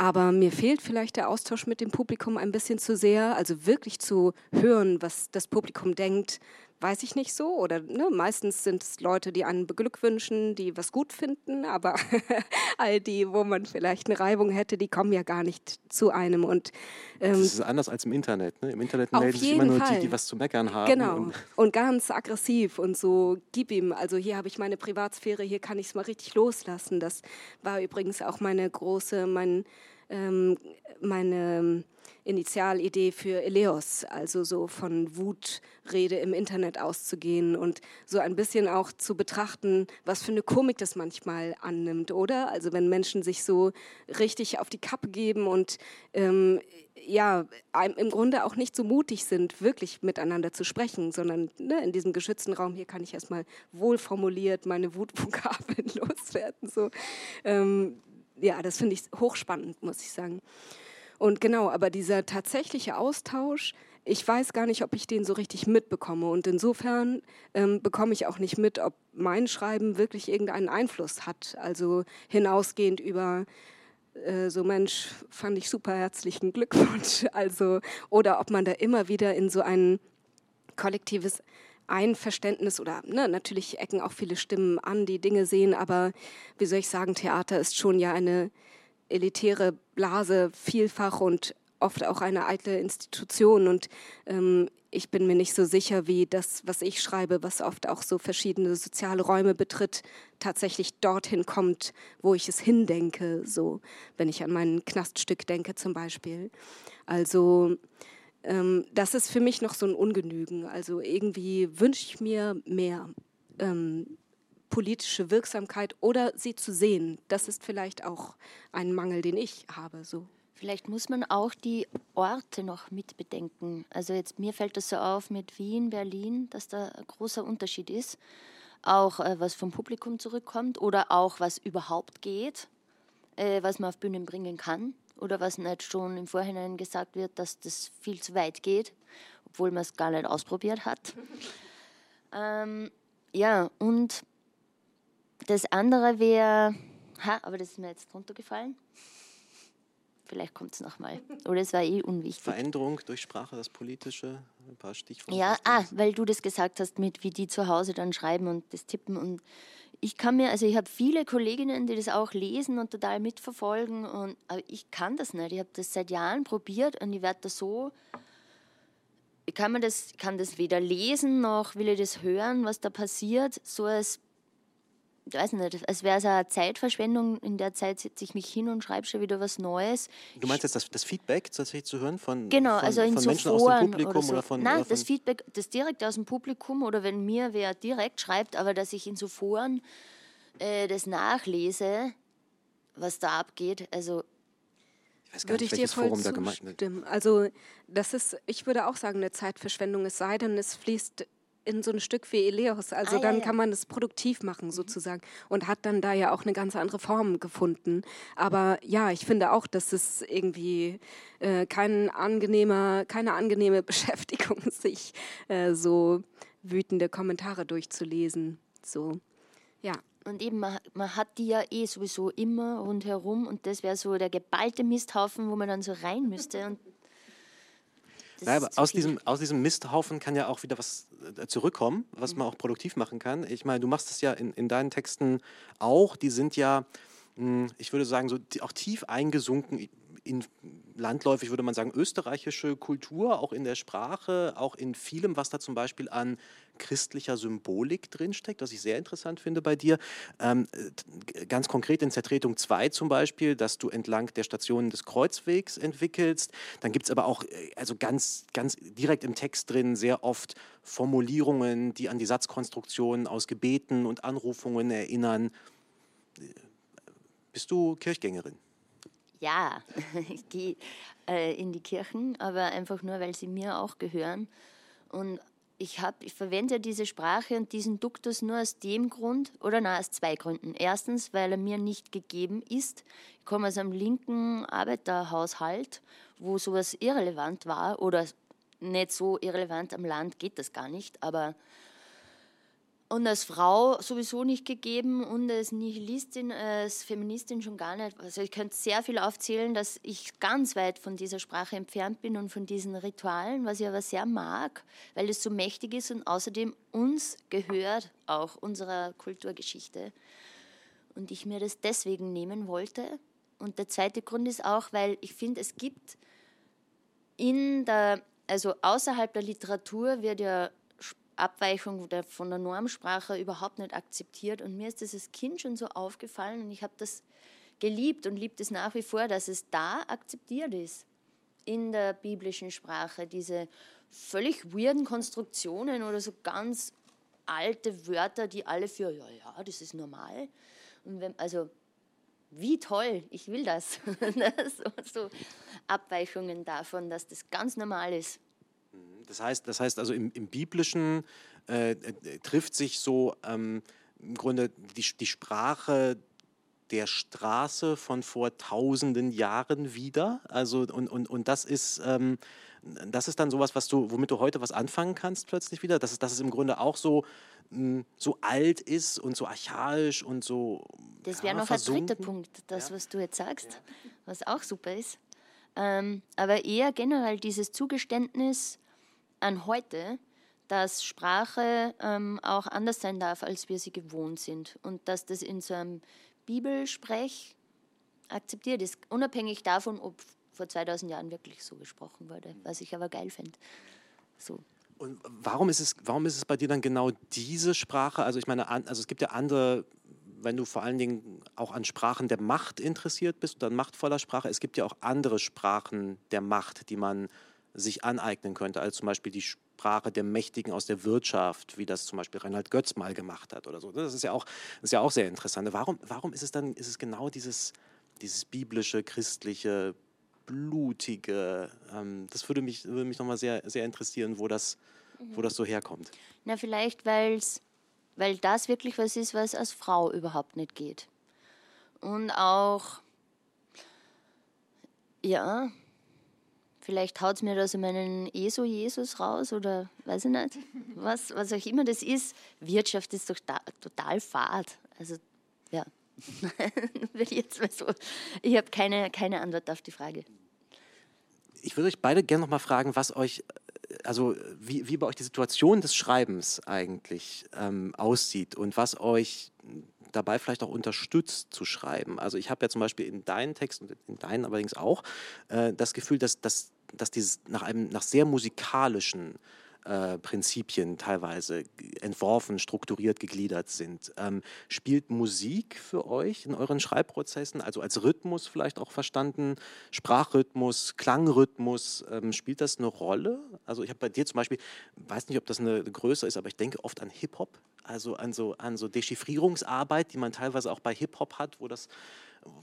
Aber mir fehlt vielleicht der Austausch mit dem Publikum ein bisschen zu sehr. Also wirklich zu hören, was das Publikum denkt, weiß ich nicht so. Oder ne, meistens sind es Leute, die einen beglückwünschen, die was gut finden. Aber all die, wo man vielleicht eine Reibung hätte, die kommen ja gar nicht zu einem. Und, ähm, das ist anders als im Internet. Ne? Im Internet melden sich immer nur die, die was zu meckern haben. Genau. Und, und ganz aggressiv und so, gib ihm. Also hier habe ich meine Privatsphäre, hier kann ich es mal richtig loslassen. Das war übrigens auch meine große, mein... meine Initialidee für Eleos, also so von Wutrede im Internet auszugehen und so ein bisschen auch zu betrachten, was für eine Komik das manchmal annimmt, oder? Also wenn Menschen sich so richtig auf die Kappe geben und ähm, ja, im Grunde auch nicht so mutig sind, wirklich miteinander zu sprechen, sondern ne, in diesem geschützten Raum hier kann ich erstmal wohlformuliert meine Wutvokabeln loswerden, so. Ähm, Ja, das finde ich hochspannend, muss ich sagen. Und genau, aber dieser tatsächliche Austausch, ich weiß gar nicht, ob ich den so richtig mitbekomme. Und insofern ähm, bekomme ich auch nicht mit, ob mein Schreiben wirklich irgendeinen Einfluss hat. Also hinausgehend über äh, so, Mensch, fand ich super, herzlichen Glückwunsch. Also, oder ob man da immer wieder in so einen kollektives Einverständnis oder ne, natürlich ecken auch viele Stimmen an, die Dinge sehen, aber wie soll ich sagen, Theater ist schon ja eine elitäre Blase, vielfach und oft auch eine eitle Institution und ähm, ich bin mir nicht so sicher, wie das, was ich schreibe, was oft auch so verschiedene soziale Räume betritt, tatsächlich dorthin kommt, wo ich es hindenke, so wenn ich an mein Knaststück denke zum Beispiel. Also ähm, das ist für mich noch so ein Ungenügen. Also irgendwie wünsche ich mir mehr ähm, politische Wirksamkeit oder sie zu sehen. Das ist vielleicht auch ein Mangel, den ich habe, so. Vielleicht muss man auch die Orte noch mitbedenken. Also jetzt mir fällt das so auf mit Wien, Berlin, dass da ein großer Unterschied ist. Auch äh, was vom Publikum zurückkommt oder auch was überhaupt geht, äh, was man auf Bühnen bringen kann oder was nicht schon im Vorhinein gesagt wird, dass das viel zu weit geht, obwohl man es gar nicht ausprobiert hat. ähm, ja, und das andere wäre, ha, aber das ist mir jetzt runtergefallen. Vielleicht kommt es nochmal. Oder es war eh unwichtig. Veränderung durch Sprache, das Politische, ein paar Stichworte. Ja, ah, weil du das gesagt hast, mit wie die zu Hause dann schreiben und das tippen. Und ich kann mir, also ich habe viele Kolleginnen, die das auch lesen und total mitverfolgen. Und, aber ich kann das nicht. Ich habe das seit Jahren probiert und ich werde da so, ich kann, mir das, kann das weder lesen noch will ich das hören, was da passiert. So als Ich weiß nicht, es wäre so eine Zeitverschwendung. In der Zeit setze ich mich hin und schreibe schon wieder was Neues. Du meinst jetzt das, das Feedback tatsächlich zu hören von, genau, von, also von so Menschen Foren aus dem Publikum? Oder so. Oder von, Nein, oder von das Feedback, das direkt aus dem Publikum oder wenn mir wer direkt schreibt, aber dass ich in so Foren äh, das nachlese, was da abgeht, also... Ich weiß gar würde nicht, ich dir voll Forum zustimmen. Da gemeint, ne? Also das ist, ich würde auch sagen, eine Zeitverschwendung, es sei denn, es fließt... in so ein Stück wie Eleos, also ah, dann ja, ja. kann man es produktiv machen sozusagen und hat dann da ja auch eine ganz andere Form gefunden. Aber ja, ich finde auch, dass es irgendwie äh, kein angenehmer, keine angenehme Beschäftigung sich äh, so wütende Kommentare durchzulesen. So, ja. Und eben, man, man hat die ja eh sowieso immer rundherum und das wäre so der geballte Misthaufen, wo man dann so rein müsste und Nein, aber aus diesem, aus diesem Misthaufen kann ja auch wieder was äh, zurückkommen, was man auch produktiv machen kann. Ich meine, du machst es ja in, in deinen Texten auch. Die sind ja, mh, ich würde sagen, so die, auch tief eingesunken in, landläufig würde man sagen, österreichische Kultur, auch in der Sprache, auch in vielem, was da zum Beispiel an christlicher Symbolik drinsteckt, was ich sehr interessant finde bei dir. Ähm, ganz konkret in Zertretung zwei zum Beispiel, dass du entlang der Stationen des Kreuzwegs entwickelst. Dann gibt es aber auch also ganz, ganz direkt im Text drin sehr oft Formulierungen, die an die Satzkonstruktionen aus Gebeten und Anrufungen erinnern. Bist du Kirchgängerin? Ja, ich gehe äh, in die Kirchen, aber einfach nur, weil sie mir auch gehören. Und ich, hab, ich verwende ja diese Sprache und diesen Duktus nur aus dem Grund, oder nein, aus zwei Gründen. Erstens, weil er mir nicht gegeben ist. Ich komme aus einem linken Arbeiterhaushalt, wo sowas irrelevant war, oder nicht so irrelevant, am Land geht das gar nicht, aber... Und als Frau sowieso nicht gegeben und als Nihilistin, als Feministin schon gar nicht. Also ich könnte sehr viel aufzählen, dass ich ganz weit von dieser Sprache entfernt bin und von diesen Ritualen, was ich aber sehr mag, weil es so mächtig ist und außerdem uns gehört auch unserer Kulturgeschichte. Und ich mir das deswegen nehmen wollte. Und der zweite Grund ist auch, weil ich finde, es gibt in der, also außerhalb der Literatur wird ja Abweichung der, von der Normsprache überhaupt nicht akzeptiert und mir ist das als Kind schon so aufgefallen und ich habe das geliebt und liebe es nach wie vor, dass es da akzeptiert ist, in der biblischen Sprache, diese völlig weirden Konstruktionen oder so ganz alte Wörter, die alle für, ja, ja, das ist normal und wenn, also wie toll, ich will das, so, so Abweichungen davon, dass das ganz normal ist. Das heißt, das heißt also im, im Biblischen äh, äh, trifft sich so ähm, im Grunde die, die Sprache der Straße von vor tausenden Jahren wieder. Also und, und, und das ist ähm, das ist dann sowas, was du, womit du heute was anfangen kannst plötzlich wieder. Das ist, dass es im Grunde auch so, mh, so alt ist und so archaisch und so. Das wäre ja, noch versunken. Ein dritter Punkt, das, ja. was du jetzt sagst, ja. was auch super ist. Ähm, aber eher generell dieses Zugeständnis an heute, dass Sprache ähm, auch anders sein darf, als wir sie gewohnt sind. Und dass das in so einem Bibelsprech akzeptiert ist, unabhängig davon, ob vor zweitausend Jahren wirklich so gesprochen wurde, was ich aber geil fände. So. Und warum ist es, warum ist es bei dir dann genau diese Sprache? Also ich meine, also es gibt ja andere, wenn du vor allen Dingen auch an Sprachen der Macht interessiert bist, oder an machtvoller Sprache, es gibt ja auch andere Sprachen der Macht, die man sich aneignen könnte, als zum Beispiel die Sprache der Mächtigen aus der Wirtschaft, wie das zum Beispiel Reinhard Götz mal gemacht hat oder so. Das ist ja auch, das ist ja auch sehr interessant. Warum, warum ist es dann, ist es genau dieses, dieses biblische, christliche, blutige, ähm, das würde mich, würde mich nochmal sehr, sehr interessieren, wo das, mhm. wo das so herkommt. Na, vielleicht, weil's, weil das wirklich was ist, was als Frau überhaupt nicht geht. Und auch, ja, vielleicht haut es mir da so meinen ESO-Jesus raus oder weiß ich nicht, was, was auch immer das ist. Wirtschaft ist doch da, total fad. Also, ja. ich jetzt mal so. Ich habe keine, keine Antwort auf die Frage. Ich würde euch beide gerne noch mal fragen, was euch, also wie, wie bei euch die Situation des Schreibens eigentlich ähm, aussieht und was euch dabei vielleicht auch unterstützt zu schreiben. Also ich habe ja zum Beispiel in deinen Texten, in deinen allerdings auch, äh, das Gefühl, dass, dass, dass dieses nach, einem, nach sehr musikalischen Äh, Prinzipien teilweise entworfen, strukturiert, gegliedert sind. Ähm, spielt Musik für euch in euren Schreibprozessen, also als Rhythmus vielleicht auch verstanden, Sprachrhythmus, Klangrhythmus, ähm, spielt das eine Rolle? Also ich habe bei dir zum Beispiel, weiß nicht, ob das eine Größe ist, aber ich denke oft an Hip-Hop, also an so, an so Dechiffrierungsarbeit, die man teilweise auch bei Hip-Hop hat, wo das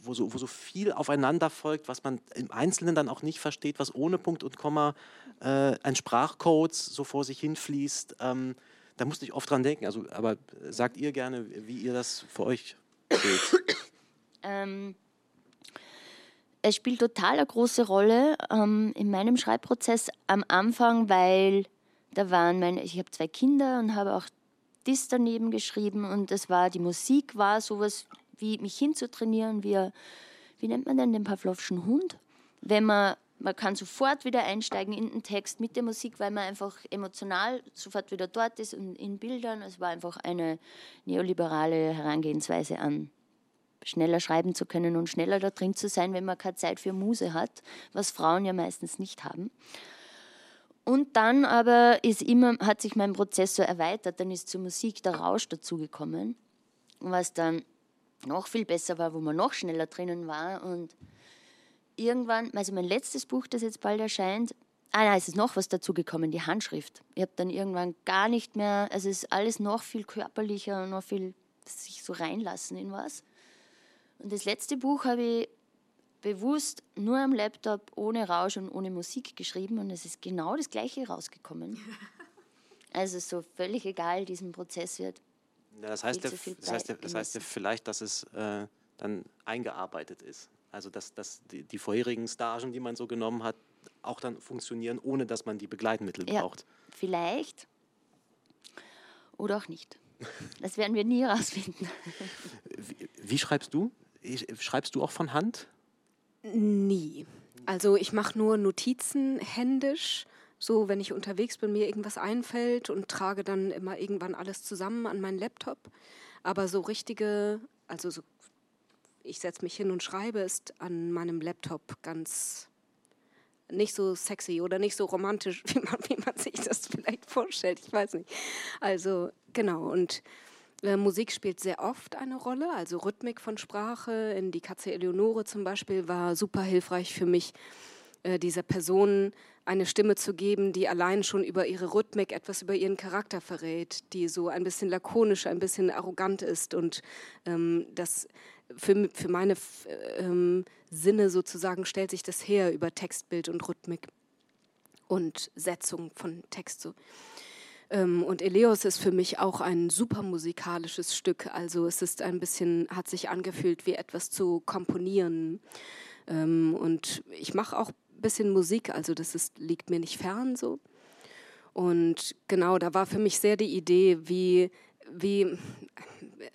Wo so, wo so viel aufeinander folgt, was man im Einzelnen dann auch nicht versteht, was ohne Punkt und Komma äh, an Sprachcodes so vor sich hinfließt. Ähm, da musste ich oft dran denken. Also, aber sagt ihr gerne, wie ihr das für euch seht? Ähm, es spielt total eine große Rolle ähm, in meinem Schreibprozess am Anfang, weil da waren meine, ich habe zwei Kinder und habe auch das daneben geschrieben und das war, die Musik war sowas wie mich hinzutrainieren, wie, wie nennt man denn den Pavlovschen Hund? Wenn man, man kann sofort wieder einsteigen in den Text mit der Musik, weil man einfach emotional sofort wieder dort ist und in Bildern. Es war einfach eine neoliberale Herangehensweise an, schneller schreiben zu können und schneller da drin zu sein, wenn man keine Zeit für Muse hat, was Frauen ja meistens nicht haben. Und dann aber ist immer, hat sich mein Prozess so erweitert, dann ist zur Musik der Rausch dazugekommen, was dann noch viel besser war, wo man noch schneller drinnen war und irgendwann, also mein letztes Buch, das jetzt bald erscheint, ah nein, es ist noch was dazugekommen, die Handschrift. Ich habe dann irgendwann gar nicht mehr, also es ist alles noch viel körperlicher und noch viel sich so reinlassen in was. Und das letzte Buch habe ich bewusst nur am Laptop, ohne Rausch und ohne Musik geschrieben und es ist genau das Gleiche rausgekommen. Also so völlig egal, diesem Prozess wird. Ja, das heißt, der, das heißt, der, das heißt der vielleicht, dass es äh, dann eingearbeitet ist. Also dass, dass die, die vorherigen Stagen, die man so genommen hat, auch dann funktionieren, ohne dass man die Begleitmittel ja, braucht. Vielleicht oder auch nicht. Das werden wir nie herausfinden. Wie, wie schreibst du? Schreibst du auch von Hand? Nie. Also ich mache nur Notizen händisch. So, wenn ich unterwegs bin, mir irgendwas einfällt und trage dann immer irgendwann alles zusammen an meinen Laptop. Aber so richtige, also so, ich setze mich hin und schreibe, ist an meinem Laptop ganz nicht so sexy oder nicht so romantisch, wie man, wie man sich das vielleicht vorstellt. Ich weiß nicht. Also genau, und äh, Musik spielt sehr oft eine Rolle, also Rhythmik von Sprache. In Die Katze Eleonore zum Beispiel war super hilfreich für mich, dieser Person eine Stimme zu geben, die allein schon über ihre Rhythmik etwas über ihren Charakter verrät, die so ein bisschen lakonisch, ein bisschen arrogant ist und ähm, das für, für meine ähm, Sinne sozusagen stellt sich das her über Textbild und Rhythmik und Setzung von Text so. Ähm, und Eleos ist für mich auch ein super musikalisches Stück, also es ist ein bisschen, hat sich angefühlt wie etwas zu komponieren ähm, und ich mache auch bisschen Musik, also das ist, liegt mir nicht fern so. Und genau, da war für mich sehr die Idee, wie, wie,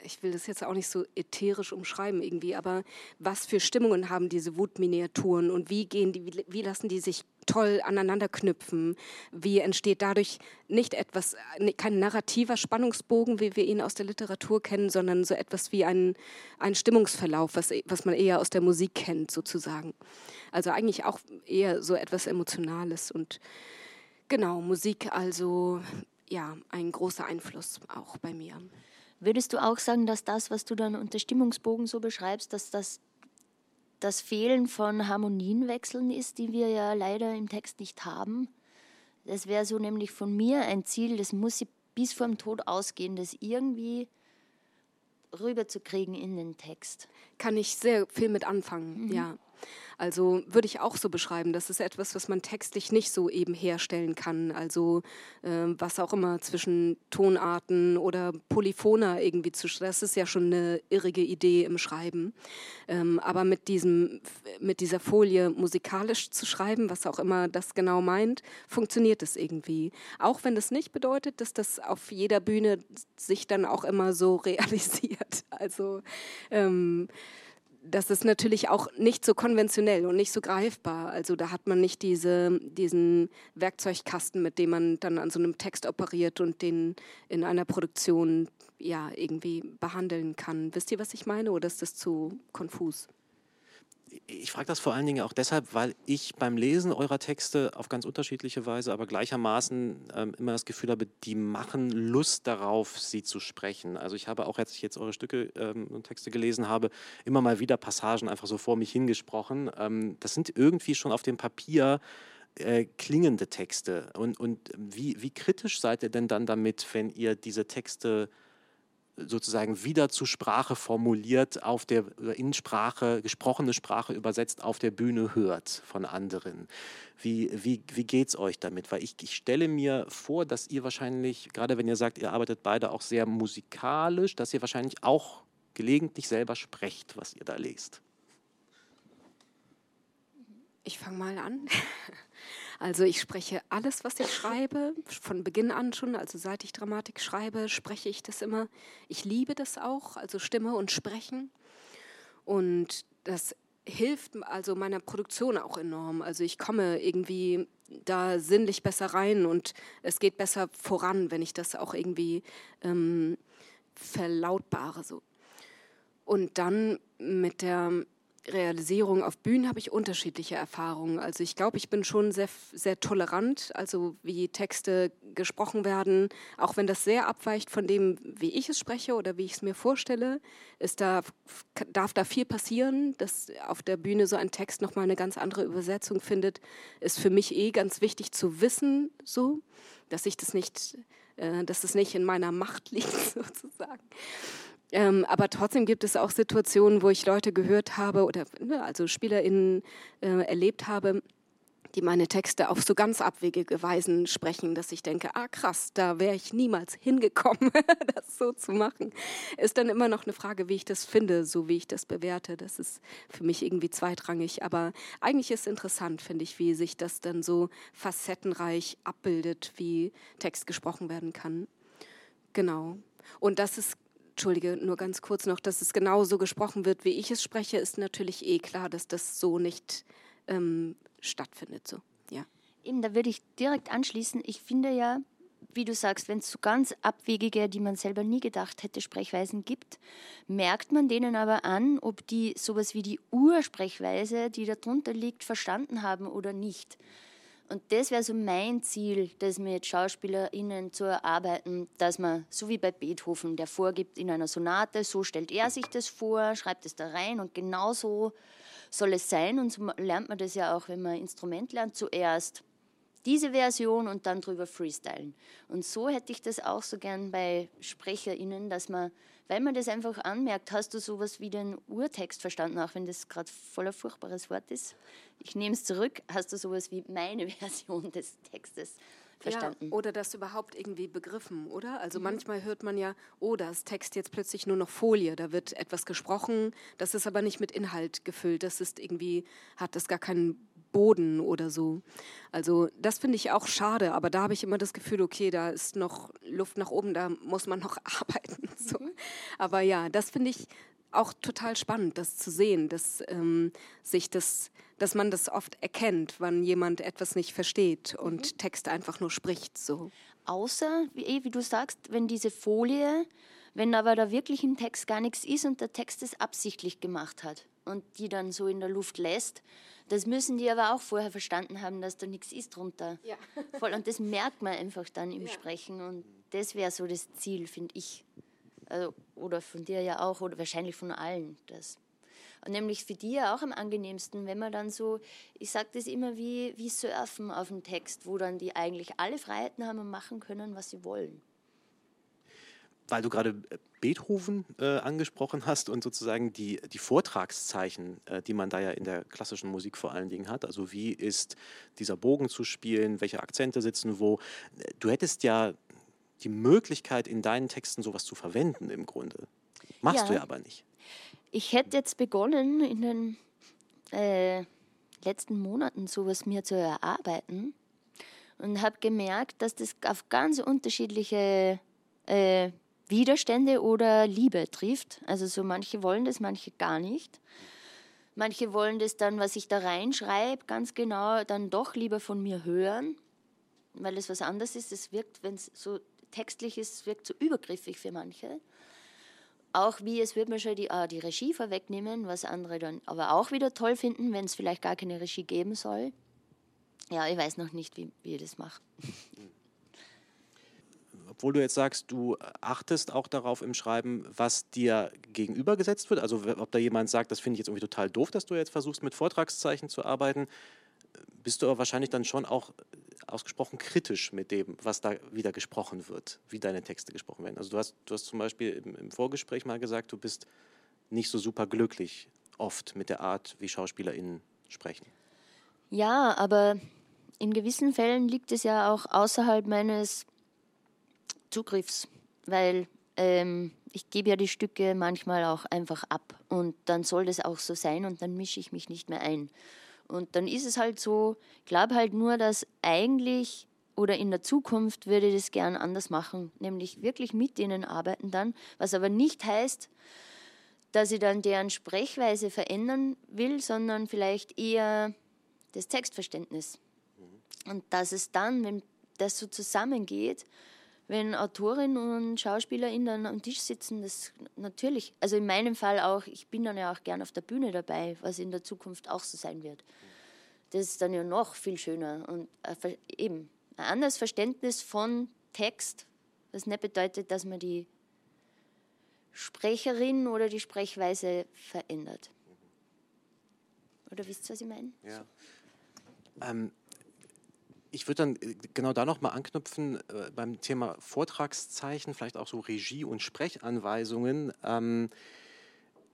ich will das jetzt auch nicht so ätherisch umschreiben irgendwie, aber was für Stimmungen haben diese Wutminiaturen und wie gehen die, wie lassen die sich toll aneinander knüpfen? Wie entsteht dadurch nicht etwas, kein narrativer Spannungsbogen, wie wir ihn aus der Literatur kennen, sondern so etwas wie ein, ein Stimmungsverlauf, was, was man eher aus der Musik kennt sozusagen. Also eigentlich auch eher so etwas Emotionales und genau, Musik also ja ein großer Einfluss auch bei mir. Würdest du auch sagen, dass das, was du dann unter Stimmungsbogen so beschreibst, dass das das Fehlen von Harmonienwechseln ist, die wir ja leider im Text nicht haben? Das wäre so nämlich von mir ein Ziel, das muss ich bis vor dem Tod ausgehen, das irgendwie rüberzukriegen in den Text. Kann ich sehr viel mit anfangen, mhm. ja. Also würde ich auch so beschreiben, das ist etwas, was man textlich nicht so eben herstellen kann, also äh, was auch immer zwischen Tonarten oder Polyphoner irgendwie zu schreiben, das ist ja schon eine irrige Idee im Schreiben, ähm, aber mit, diesem, mit dieser Folie musikalisch zu schreiben, was auch immer das genau meint, funktioniert es irgendwie. Auch wenn das nicht bedeutet, dass das auf jeder Bühne sich dann auch immer so realisiert, also ähm, das ist natürlich auch nicht so konventionell und nicht so greifbar. Also da hat man nicht diese, diesen Werkzeugkasten, mit dem man dann an so einem Text operiert und den in einer Produktion ja, irgendwie behandeln kann. Wisst ihr, was ich meine? Oder ist das zu konfus? Ich frage das vor allen Dingen auch deshalb, weil ich beim Lesen eurer Texte auf ganz unterschiedliche Weise, aber gleichermaßen ähm, immer das Gefühl habe, die machen Lust darauf, sie zu sprechen. Also ich habe auch, als ich jetzt eure Stücke ähm, und Texte gelesen habe, immer mal wieder Passagen einfach so vor mich hingesprochen. Ähm, das sind irgendwie schon auf dem Papier äh, klingende Texte. Und, und wie, wie kritisch seid ihr denn dann damit, wenn ihr diese Texte sozusagen wieder zu Sprache formuliert, auf der in Sprache, gesprochene Sprache übersetzt, auf der Bühne hört von anderen? Wie, wie, wie geht es euch damit? Weil ich, ich stelle mir vor, dass ihr wahrscheinlich, gerade wenn ihr sagt, ihr arbeitet beide auch sehr musikalisch, dass ihr wahrscheinlich auch gelegentlich selber sprecht, was ihr da lest. Ich fange mal an. Also ich spreche alles, was ich schreibe, von Beginn an schon, also seit ich Dramatik schreibe, spreche ich das immer. Ich liebe das auch, also Stimme und Sprechen. Und das hilft also meiner Produktion auch enorm. Also ich komme irgendwie da sinnlich besser rein und es geht besser voran, wenn ich das auch irgendwie ähm, verlautbare. So. Und dann mit der Realisierung auf Bühnen habe ich unterschiedliche Erfahrungen. Also ich glaube, ich bin schon sehr, sehr tolerant, also wie Texte gesprochen werden. Auch wenn das sehr abweicht von dem, wie ich es spreche oder wie ich es mir vorstelle, ist da, darf da viel passieren, dass auf der Bühne so ein Text nochmal eine ganz andere Übersetzung findet, ist für mich eh ganz wichtig zu wissen, so, dass ich das nicht, äh, dass es nicht in meiner Macht liegt, sozusagen. Ähm, aber trotzdem gibt es auch Situationen, wo ich Leute gehört habe oder ne, also SpielerInnen äh, erlebt habe, die meine Texte auf so ganz abwegige Weisen sprechen, dass ich denke, ah krass, da wäre ich niemals hingekommen, das so zu machen. Ist dann immer noch eine Frage, wie ich das finde, so wie ich das bewerte. Das ist für mich irgendwie zweitrangig. Aber eigentlich ist es interessant, finde ich, wie sich das dann so facettenreich abbildet, wie Text gesprochen werden kann. Genau. Und das ist Entschuldige, nur ganz kurz noch, dass es genau so gesprochen wird, wie ich es spreche, ist natürlich eh klar, dass das so nicht ähm, stattfindet. So. Ja. Eben, da würde ich direkt anschließen. Ich finde ja, wie du sagst, wenn es so ganz abwegige, die man selber nie gedacht hätte, Sprechweisen gibt, merkt man denen aber an, ob die sowas wie die Ursprechweise, die darunter liegt, verstanden haben oder nicht. Und das wäre so mein Ziel, das mit SchauspielerInnen zu erarbeiten, dass man, so wie bei Beethoven, der vorgibt in einer Sonate, so stellt er sich das vor, schreibt es da rein und genau so soll es sein. Und so lernt man das ja auch, wenn man Instrument lernt, zuerst diese Version und dann drüber freestylen. Und so hätte ich das auch so gern bei SprecherInnen, dass man, weil man das einfach anmerkt, hast du sowas wie den Urtext verstanden, auch wenn das gerade voller furchtbares Wort ist. Ich nehme es zurück, hast du sowas wie meine Version des Textes verstanden. Ja, oder das überhaupt irgendwie begriffen, oder? Also mhm. manchmal hört man ja, oh, da ist Text jetzt plötzlich nur noch Folie, da wird etwas gesprochen, das ist aber nicht mit Inhalt gefüllt, das ist irgendwie, hat das gar keinen Boden oder so. Also das finde ich auch schade, aber da habe ich immer das Gefühl, okay, da ist noch Luft nach oben, da muss man noch arbeiten. So. Aber ja, das finde ich auch total spannend, das zu sehen, dass, ähm, sich das, dass man das oft erkennt, wann jemand etwas nicht versteht und mhm. Text einfach nur spricht. So. Außer, wie, wie du sagst, wenn diese Folie, wenn aber da wirklich im Text gar nichts ist und der Text es absichtlich gemacht hat und die dann so in der Luft lässt, das müssen die aber auch vorher verstanden haben, dass da nichts ist drunter. Ja. Voll, und das merkt man einfach dann im ja. Sprechen und das wäre so das Ziel, finde ich. Also, oder von dir ja auch, oder wahrscheinlich von allen. Das. Und nämlich für die ja auch am angenehmsten, wenn man dann so, ich sage das immer wie, wie Surfen auf dem Text, wo dann die eigentlich alle Freiheiten haben und machen können, was sie wollen. Weil du gerade Beethoven äh, angesprochen hast und sozusagen die, die Vortragszeichen, äh, die man da ja in der klassischen Musik vor allen Dingen hat, also wie ist dieser Bogen zu spielen, welche Akzente sitzen wo. Du hättest ja die Möglichkeit, in deinen Texten sowas zu verwenden im Grunde. Machst ja. du ja aber nicht. Ich hätte jetzt begonnen, in den äh, letzten Monaten sowas mir zu erarbeiten und habe gemerkt, dass das auf ganz unterschiedliche äh, Widerstände oder Liebe trifft. Also so manche wollen das, manche gar nicht. Manche wollen das dann, was ich da reinschreibe, ganz genau dann doch lieber von mir hören, weil es was anderes ist. Es wirkt, wenn es so textlich ist, wirkt so übergriffig für manche. Auch wie, es wird mir schon die, ah, die Regie vorwegnehmen, was andere dann aber auch wieder toll finden, wenn es vielleicht gar keine Regie geben soll. Ja, ich weiß noch nicht, wie, wie ich das mache. Obwohl du jetzt sagst, du achtest auch darauf im Schreiben, was dir gegenübergesetzt wird. Also ob da jemand sagt, das finde ich jetzt irgendwie total doof, dass du jetzt versuchst, mit Vortragszeichen zu arbeiten, bist du aber wahrscheinlich dann schon auch ausgesprochen kritisch mit dem, was da wieder gesprochen wird, wie deine Texte gesprochen werden. Also du hast, du hast zum Beispiel im, im Vorgespräch mal gesagt, du bist nicht so super glücklich oft mit der Art, wie SchauspielerInnen sprechen. Ja, aber in gewissen Fällen liegt es ja auch außerhalb meines Zugriffs, weil ähm, ich gebe ja die Stücke manchmal auch einfach ab und dann soll das auch so sein und dann mische ich mich nicht mehr ein. Und dann ist es halt so, ich glaube halt nur, dass eigentlich oder in der Zukunft würde ich das gern anders machen, nämlich wirklich mit denen arbeiten dann, was aber nicht heißt, dass ich dann deren Sprechweise verändern will, sondern vielleicht eher das Textverständnis. Mhm. Und dass es dann, wenn das so zusammengeht, wenn Autorin und SchauspielerInnen dann am Tisch sitzen, das natürlich, also in meinem Fall auch, ich bin dann ja auch gern auf der Bühne dabei, was in der Zukunft auch so sein wird. Das ist dann ja noch viel schöner und eben ein anderes Verständnis von Text, was nicht bedeutet, dass man die Sprecherin oder die Sprechweise verändert. Oder wisst ihr, was ich meine? Ja. Ähm Ich würde dann genau da nochmal anknüpfen äh, beim Thema Vortragszeichen, vielleicht auch so Regie- und Sprechanweisungen. Ähm,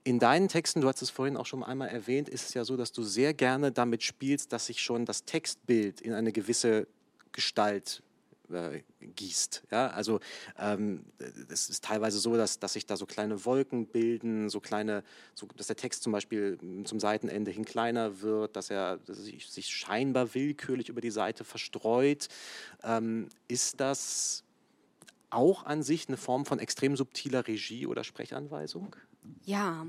in deinen Texten, du hast es vorhin auch schon einmal erwähnt, ist es ja so, dass du sehr gerne damit spielst, dass sich schon das Textbild in eine gewisse Gestalt äh, gießt. Ja? Also ähm, es ist teilweise so, dass, dass sich da so kleine Wolken bilden, so kleine, so, dass der Text zum Beispiel zum Seitenende hin kleiner wird, dass er dass sich, sich scheinbar willkürlich über die Seite verstreut. Ähm, ist das auch an sich eine Form von extrem subtiler Regie oder Sprechanweisung? Ja,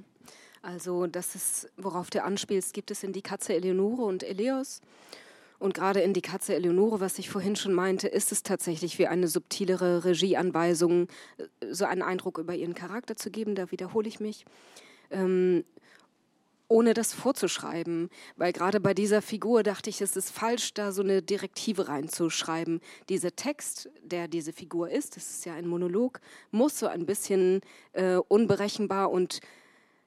also das ist, worauf du anspielst, gibt es in Die Katze Eleonore und Eleos. Und gerade in Die Katze Eleonore, was ich vorhin schon meinte, ist es tatsächlich wie eine subtilere Regieanweisung, so einen Eindruck über ihren Charakter zu geben, da wiederhole ich mich, ähm, ohne das vorzuschreiben. Weil gerade bei dieser Figur dachte ich, es ist falsch, da so eine Direktive reinzuschreiben. Dieser Text, der diese Figur ist, das ist ja ein Monolog, muss so ein bisschen äh, unberechenbar und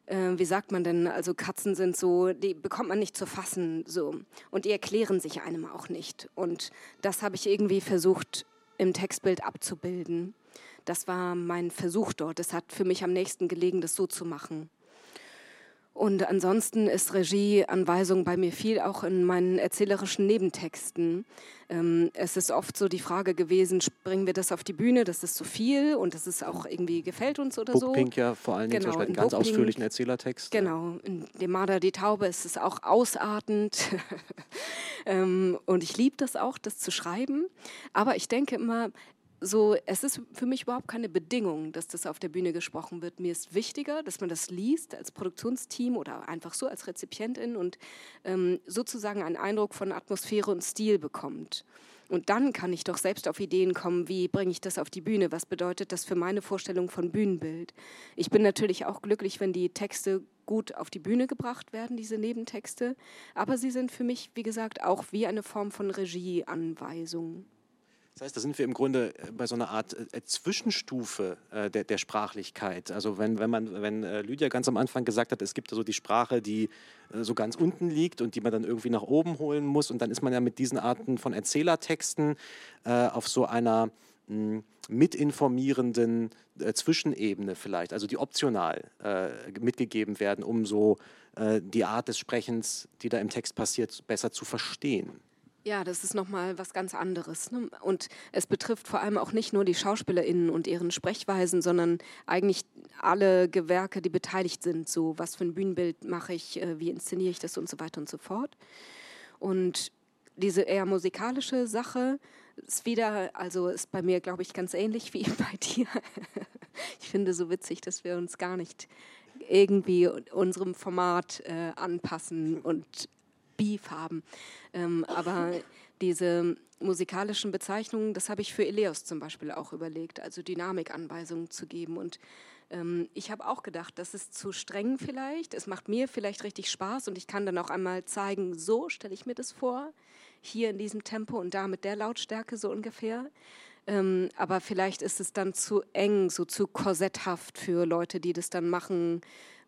wie sagt man denn, also Katzen sind so, die bekommt man nicht zu fassen so und die erklären sich einem auch nicht und das habe ich irgendwie versucht im Textbild abzubilden. Das war mein Versuch dort, es hat für mich am nächsten gelegen, das so zu machen. Und ansonsten ist Regieanweisung bei mir viel auch in meinen erzählerischen Nebentexten. Ähm, es ist oft so die Frage gewesen, springen wir das auf die Bühne, das ist zu viel und das ist auch irgendwie gefällt uns oder Bookpink so. Bookpink ja vor allen Dingen, genau, zum Beispiel einen ganz Bookpink, ausführlichen Erzählertext. Genau, in Dem Marder, die Taube ist es auch ausartend ähm, und ich liebe das auch, das zu schreiben, aber ich denke immer, so, es ist für mich überhaupt keine Bedingung, dass das auf der Bühne gesprochen wird. Mir ist wichtiger, dass man das liest als Produktionsteam oder einfach so als Rezipientin und ähm, sozusagen einen Eindruck von Atmosphäre und Stil bekommt. Und dann kann ich doch selbst auf Ideen kommen, wie bringe ich das auf die Bühne? Was bedeutet das für meine Vorstellung von Bühnenbild? Ich bin natürlich auch glücklich, wenn die Texte gut auf die Bühne gebracht werden, diese Nebentexte. Aber sie sind für mich, wie gesagt, auch wie eine Form von Regieanweisung. Das heißt, da sind wir im Grunde bei so einer Art äh, Zwischenstufe äh, der, der Sprachlichkeit. Also wenn, wenn, man, wenn äh, Lydia ganz am Anfang gesagt hat, es gibt so die Sprache, die äh, so ganz unten liegt und die man dann irgendwie nach oben holen muss. Und dann ist man ja mit diesen Arten von Erzählertexten äh, auf so einer mh, mitinformierenden äh, Zwischenebene vielleicht, also die optional äh, mitgegeben werden, um so äh, die Art des Sprechens, die da im Text passiert, besser zu verstehen. Ja, das ist nochmal was ganz anderes, ne? Und es betrifft vor allem auch nicht nur die SchauspielerInnen und ihren Sprechweisen, sondern eigentlich alle Gewerke, die beteiligt sind. So, was für ein Bühnenbild mache ich, wie inszeniere ich das und so weiter und so fort. Und diese eher musikalische Sache ist wieder, also ist bei mir, glaube ich, ganz ähnlich wie bei dir. Ich finde so witzig, dass wir uns gar nicht irgendwie unserem Format äh, anpassen und Farben. Ähm, aber diese musikalischen Bezeichnungen, das habe ich für Eleos zum Beispiel auch überlegt, also Dynamikanweisungen zu geben. Und ähm, ich habe auch gedacht, das ist zu streng vielleicht, es macht mir vielleicht richtig Spaß und ich kann dann auch einmal zeigen, so stelle ich mir das vor, hier in diesem Tempo und da mit der Lautstärke so ungefähr. Ähm, aber vielleicht ist es dann zu eng, so zu korsetthaft für Leute, die das dann machen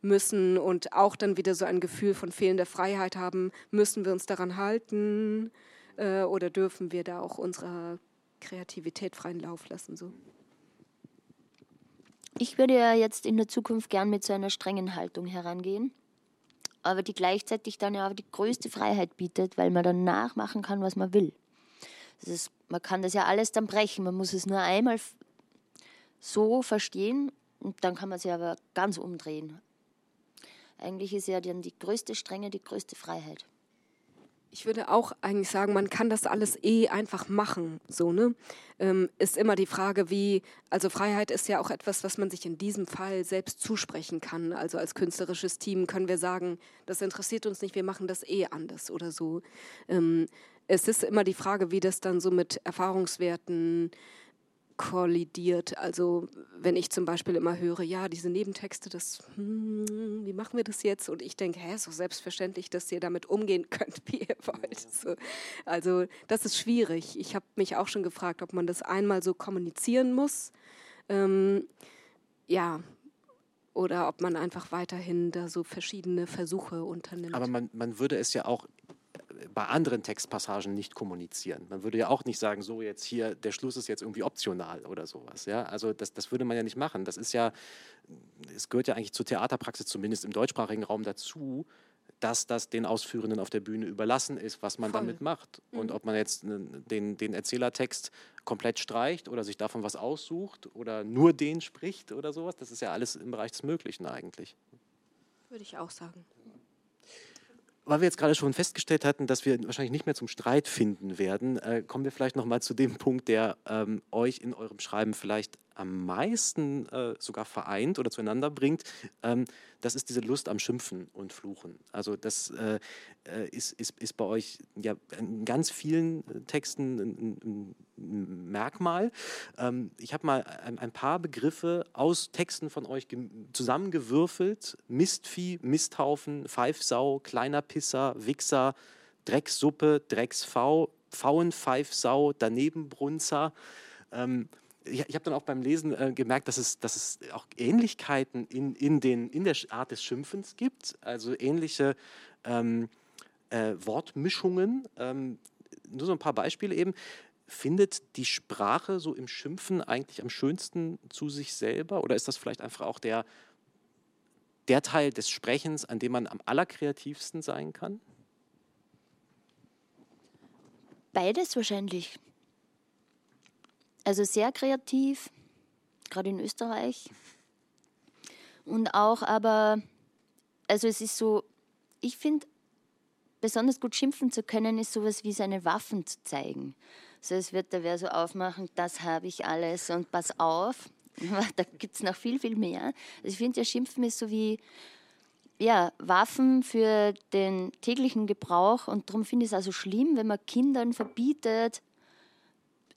müssen und auch dann wieder so ein Gefühl von fehlender Freiheit haben, müssen wir uns daran halten äh, oder dürfen wir da auch unserer Kreativität freien Lauf lassen? So. Ich würde ja jetzt in der Zukunft gern mit so einer strengen Haltung herangehen, aber die gleichzeitig dann ja auch die größte Freiheit bietet, weil man dann nachmachen kann, was man will. Das ist, man kann das ja alles dann brechen, man muss es nur einmal so verstehen und dann kann man es ja aber ganz umdrehen. Eigentlich ist ja dann die größte Strenge, die größte Freiheit. Ich würde auch eigentlich sagen, man kann das alles eh einfach machen. So, ne? Ähm, ist immer die Frage, wie, also Freiheit ist ja auch etwas, was man sich in diesem Fall selbst zusprechen kann. Also als künstlerisches Team können wir sagen, das interessiert uns nicht, wir machen das eh anders oder so. Ähm, es ist immer die Frage, wie das dann so mit Erfahrungswerten kollidiert. Also wenn ich zum Beispiel immer höre, ja, diese Nebentexte, das, hm, wie machen wir das jetzt? Und ich denke, hä, ist doch selbstverständlich, dass ihr damit umgehen könnt, wie ihr wollt. So. Also das ist schwierig. Ich habe mich auch schon gefragt, ob man das einmal so kommunizieren muss. Ähm, ja, oder ob man einfach weiterhin da so verschiedene Versuche unternimmt. Aber man, man würde es ja auch bei anderen Textpassagen nicht kommunizieren. Man würde ja auch nicht sagen, so jetzt hier, der Schluss ist jetzt irgendwie optional oder sowas. Ja? Also das, das würde man ja nicht machen. Das ist ja, es gehört ja eigentlich zur Theaterpraxis, zumindest im deutschsprachigen Raum dazu, dass das den Ausführenden auf der Bühne überlassen ist, was man Voll. damit macht. Mhm. Und ob man jetzt den, den Erzählertext komplett streicht oder sich davon was aussucht oder nur den spricht oder sowas, das ist ja alles im Bereich des Möglichen eigentlich. Würde ich auch sagen. Weil wir jetzt gerade schon festgestellt hatten, dass wir wahrscheinlich nicht mehr zum Streit finden werden, äh, kommen wir vielleicht nochmal zu dem Punkt, der ähm, euch in eurem Schreiben vielleicht am meisten äh, sogar vereint oder zueinander bringt. Ähm, das ist diese Lust am Schimpfen und Fluchen. Also das äh, ist, ist, ist bei euch ja in ganz vielen Texten ein, ein Merkmal. Ähm, ich habe mal ein, ein paar Begriffe aus Texten von euch gem- zusammengewürfelt. Mistvieh, Misthaufen, Pfeifsau, kleiner Pisser, Wichser, Drecksuppe, Dreckspfau, Pfauenpfeifsau, Danebenbrunzer. Ähm, Ich habe dann auch beim Lesen äh, gemerkt, dass es, dass es auch Ähnlichkeiten in, in, den, in der Art des Schimpfens gibt, also ähnliche ähm, äh, Wortmischungen. Ähm, nur so ein paar Beispiele eben. Findet die Sprache so im Schimpfen eigentlich am schönsten zu sich selber? Oder ist das vielleicht einfach auch der, der Teil des Sprechens, an dem man am allerkreativsten sein kann? Beides wahrscheinlich. Also sehr kreativ, gerade in Österreich. Und auch aber, also es ist so, ich finde, besonders gut schimpfen zu können, ist sowas wie seine Waffen zu zeigen. So, es wird der wer so aufmachen, das habe ich alles und pass auf. Da gibt es noch viel, viel mehr. Also ich finde ja, Schimpfen ist so wie ja, Waffen für den täglichen Gebrauch. Und darum finde ich es also schlimm, wenn man Kindern verbietet,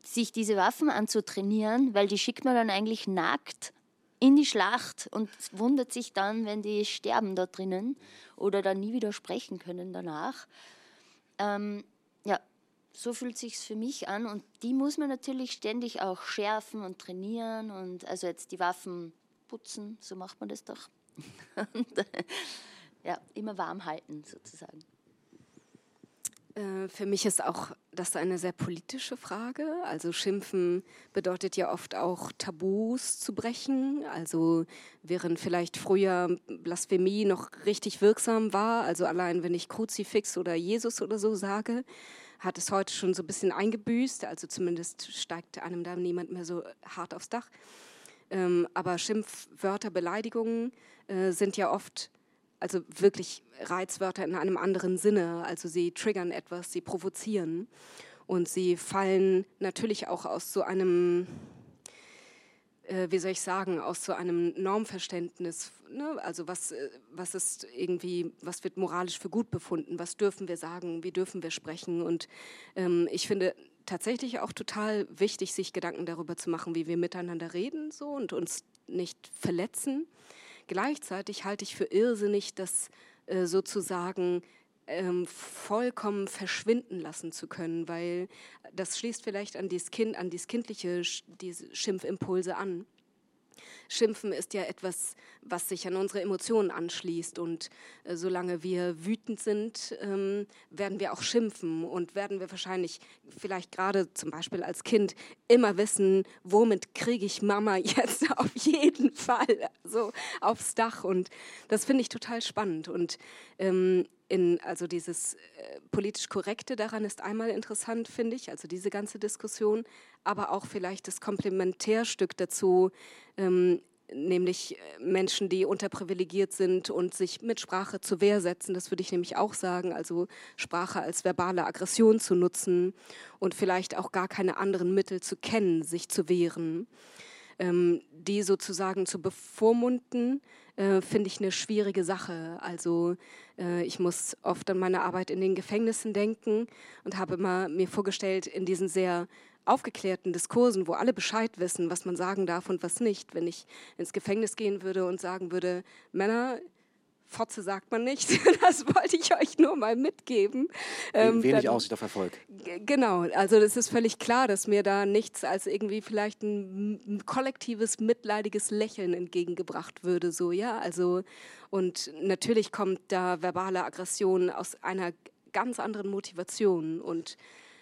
sich diese Waffen anzutrainieren, weil die schickt man dann eigentlich nackt in die Schlacht und wundert sich dann, wenn die sterben da drinnen oder dann nie wieder sprechen können danach. Ähm, ja, so fühlt sich's für mich an und die muss man natürlich ständig auch schärfen und trainieren und also jetzt die Waffen putzen, so macht man das doch. und, äh, ja, immer warm halten sozusagen. Für mich ist auch das eine sehr politische Frage. Also Schimpfen bedeutet ja oft auch Tabus zu brechen. Also während vielleicht früher Blasphemie noch richtig wirksam war, also allein wenn ich Kruzifix oder Jesus oder so sage, hat es heute schon so ein bisschen eingebüßt. Also zumindest steigt einem da niemand mehr so hart aufs Dach. Aber Schimpfwörter, Beleidigungen sind ja oft... Also wirklich Reizwörter in einem anderen Sinne. Also sie triggern etwas, sie provozieren. Und sie fallen natürlich auch aus so einem, äh, wie soll ich sagen, aus so einem Normverständnis. Ne? Also was, was ist irgendwie, was wird moralisch für gut befunden? Was dürfen wir sagen? Wie dürfen wir sprechen? Und ähm, ich finde tatsächlich auch total wichtig, sich Gedanken darüber zu machen, wie wir miteinander reden so, und uns nicht verletzen. Gleichzeitig halte ich für irrsinnig, das äh, sozusagen ähm, vollkommen verschwinden lassen zu können, weil das schließt vielleicht an dieses Kind, an dieses kindliche diese Schimpfimpulse an. Schimpfen ist ja etwas, was sich an unsere Emotionen anschließt und äh, solange wir wütend sind, ähm, werden wir auch schimpfen und werden wir wahrscheinlich vielleicht gerade zum Beispiel als Kind immer wissen, womit kriege ich Mama jetzt auf jeden Fall so aufs Dach und das finde ich total spannend und ähm, in, also dieses äh, politisch Korrekte daran ist einmal interessant, finde ich, also diese ganze Diskussion, aber auch vielleicht das Komplementärstück dazu, ähm, nämlich Menschen, die unterprivilegiert sind und sich mit Sprache zur Wehr setzen, das würde ich nämlich auch sagen, also Sprache als verbale Aggression zu nutzen und vielleicht auch gar keine anderen Mittel zu kennen, sich zu wehren. Ähm, die sozusagen zu bevormunden, äh, finde ich eine schwierige Sache. Also äh, ich muss oft an meine Arbeit in den Gefängnissen denken und habe immer mir vorgestellt, in diesen sehr aufgeklärten Diskursen, wo alle Bescheid wissen, was man sagen darf und was nicht, wenn ich ins Gefängnis gehen würde und sagen würde, Männer, Fotze sagt man nicht, das wollte ich euch nur mal mitgeben. Ähm, Wenig dann, Aussicht auf Erfolg. G- genau, also das ist völlig klar, dass mir da nichts als irgendwie vielleicht ein, ein kollektives, mitleidiges Lächeln entgegengebracht würde. So, ja, also, und natürlich kommt da verbale Aggression aus einer ganz anderen Motivation. Und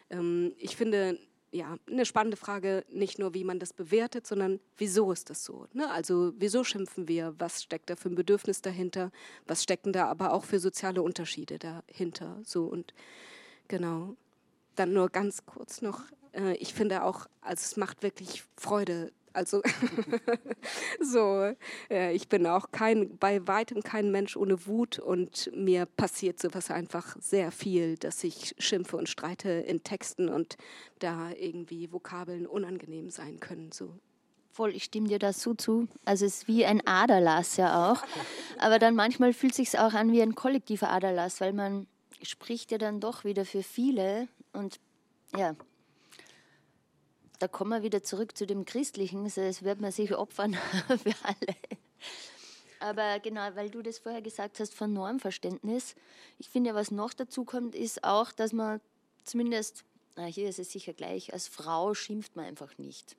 ähm, ich finde... Ja, eine spannende Frage, nicht nur, wie man das bewertet, sondern wieso ist das so? Ne? Also wieso schimpfen wir? Was steckt da für ein Bedürfnis dahinter? Was stecken da aber auch für soziale Unterschiede dahinter? So und genau, dann nur ganz kurz noch, äh, ich finde auch, also es macht wirklich Freude, also so, äh, ich bin auch kein, bei weitem kein Mensch ohne Wut und mir passiert sowas einfach sehr viel, dass ich schimpfe und streite in Texten und da irgendwie Vokabeln unangenehm sein können. So. Voll, ich stimme dir da so zu. Also es ist wie ein Aderlass ja auch, aber dann manchmal fühlt es sich auch an wie ein kollektiver Aderlass, weil man spricht ja dann doch wieder für viele und ja, da kommen wir wieder zurück zu dem Christlichen, es wird man sich opfern für alle. Aber genau, weil du das vorher gesagt hast von Normverständnis, ich finde ja, was noch dazu kommt, ist auch, dass man zumindest, na, hier ist es sicher gleich, als Frau schimpft man einfach nicht.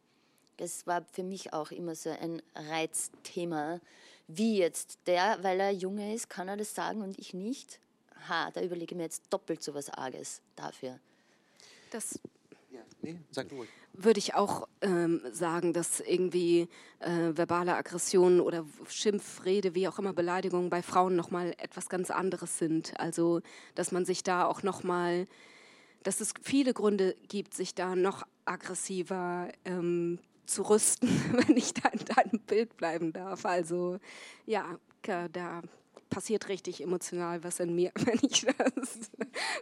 Das war für mich auch immer so ein Reizthema, wie jetzt der, weil er Junge ist, kann er das sagen und ich nicht. Ha, da überlege ich mir jetzt doppelt so was Arges dafür. Das Nee, sag ruhig. Würde ich auch ähm, sagen, dass irgendwie äh, verbale Aggressionen oder Schimpfrede, wie auch immer Beleidigungen bei Frauen nochmal etwas ganz anderes sind. Also, dass man sich da auch nochmal, dass es viele Gründe gibt, sich da noch aggressiver ähm, zu rüsten, wenn ich da in deinem Bild bleiben darf. Also, ja, da passiert richtig emotional was in mir, wenn ich das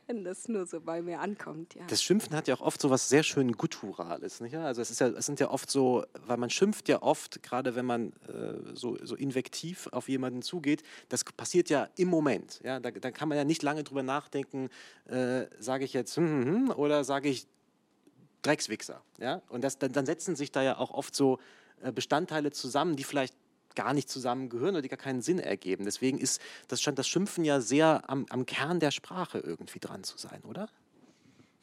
wenn das nur so bei mir ankommt. Ja. Das Schimpfen hat ja auch oft so was sehr schön Gutturales, nicht? Also es ist ja, es sind ja oft so, weil man schimpft ja oft, gerade wenn man äh, so, so invektiv auf jemanden zugeht, das passiert ja im Moment. Ja? Da, da kann man ja nicht lange drüber nachdenken, äh, sage ich jetzt hm, hm, hm, oder sage ich Dreckswichser. Ja? Und das, dann, dann setzen sich da ja auch oft so Bestandteile zusammen, die vielleicht gar nicht zusammengehören oder die gar keinen Sinn ergeben. Deswegen ist das, scheint das Schimpfen ja sehr am, am Kern der Sprache irgendwie dran zu sein, oder?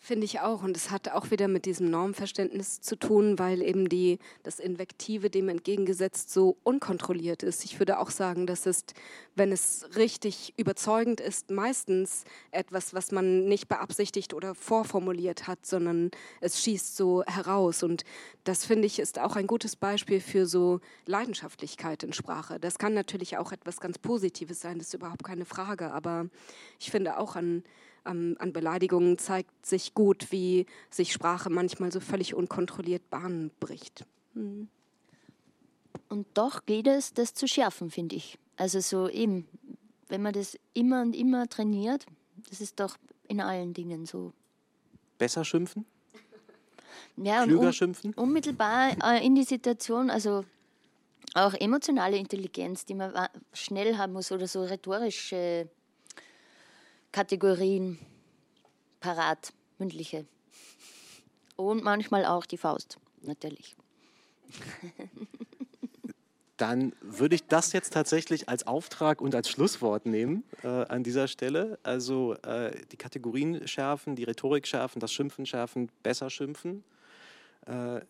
Finde ich auch. Und es hat auch wieder mit diesem Normverständnis zu tun, weil eben die, das Invektive dem entgegengesetzt so unkontrolliert ist. Ich würde auch sagen, das ist, wenn es richtig überzeugend ist, meistens etwas, was man nicht beabsichtigt oder vorformuliert hat, sondern es schießt so heraus. Und das, finde ich, ist auch ein gutes Beispiel für so Leidenschaftlichkeit in Sprache. Das kann natürlich auch etwas ganz Positives sein, das ist überhaupt keine Frage. Aber ich finde auch an... Ähm, an Beleidigungen zeigt sich gut, wie sich Sprache manchmal so völlig unkontrolliert Bahnen bricht. Mhm. Und doch geht es, das zu schärfen, finde ich. Also so eben, wenn man das immer und immer trainiert, das ist doch in allen Dingen so. Besser schimpfen? Ja, klüger un- schimpfen? Unmittelbar äh, in die Situation, also auch emotionale Intelligenz, die man wa- schnell haben muss oder so rhetorische äh, Kategorien, parat, mündliche. Und manchmal auch die Faust, natürlich. Dann würde ich das jetzt tatsächlich als Auftrag und als Schlusswort nehmen äh, an dieser Stelle. Also äh, die Kategorien schärfen, die Rhetorik schärfen, das Schimpfen schärfen, besser schimpfen. Äh,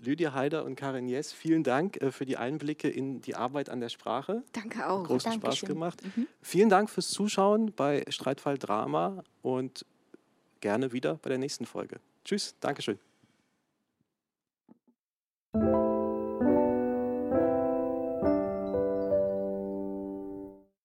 Lydia Haider und Caren Jeß, vielen Dank äh, für die Einblicke in die Arbeit an der Sprache. Danke auch. Hat großen Dankeschön. Spaß gemacht. Mhm. Vielen Dank fürs Zuschauen bei Streitfall Drama und gerne wieder bei der nächsten Folge. Tschüss, Dankeschön.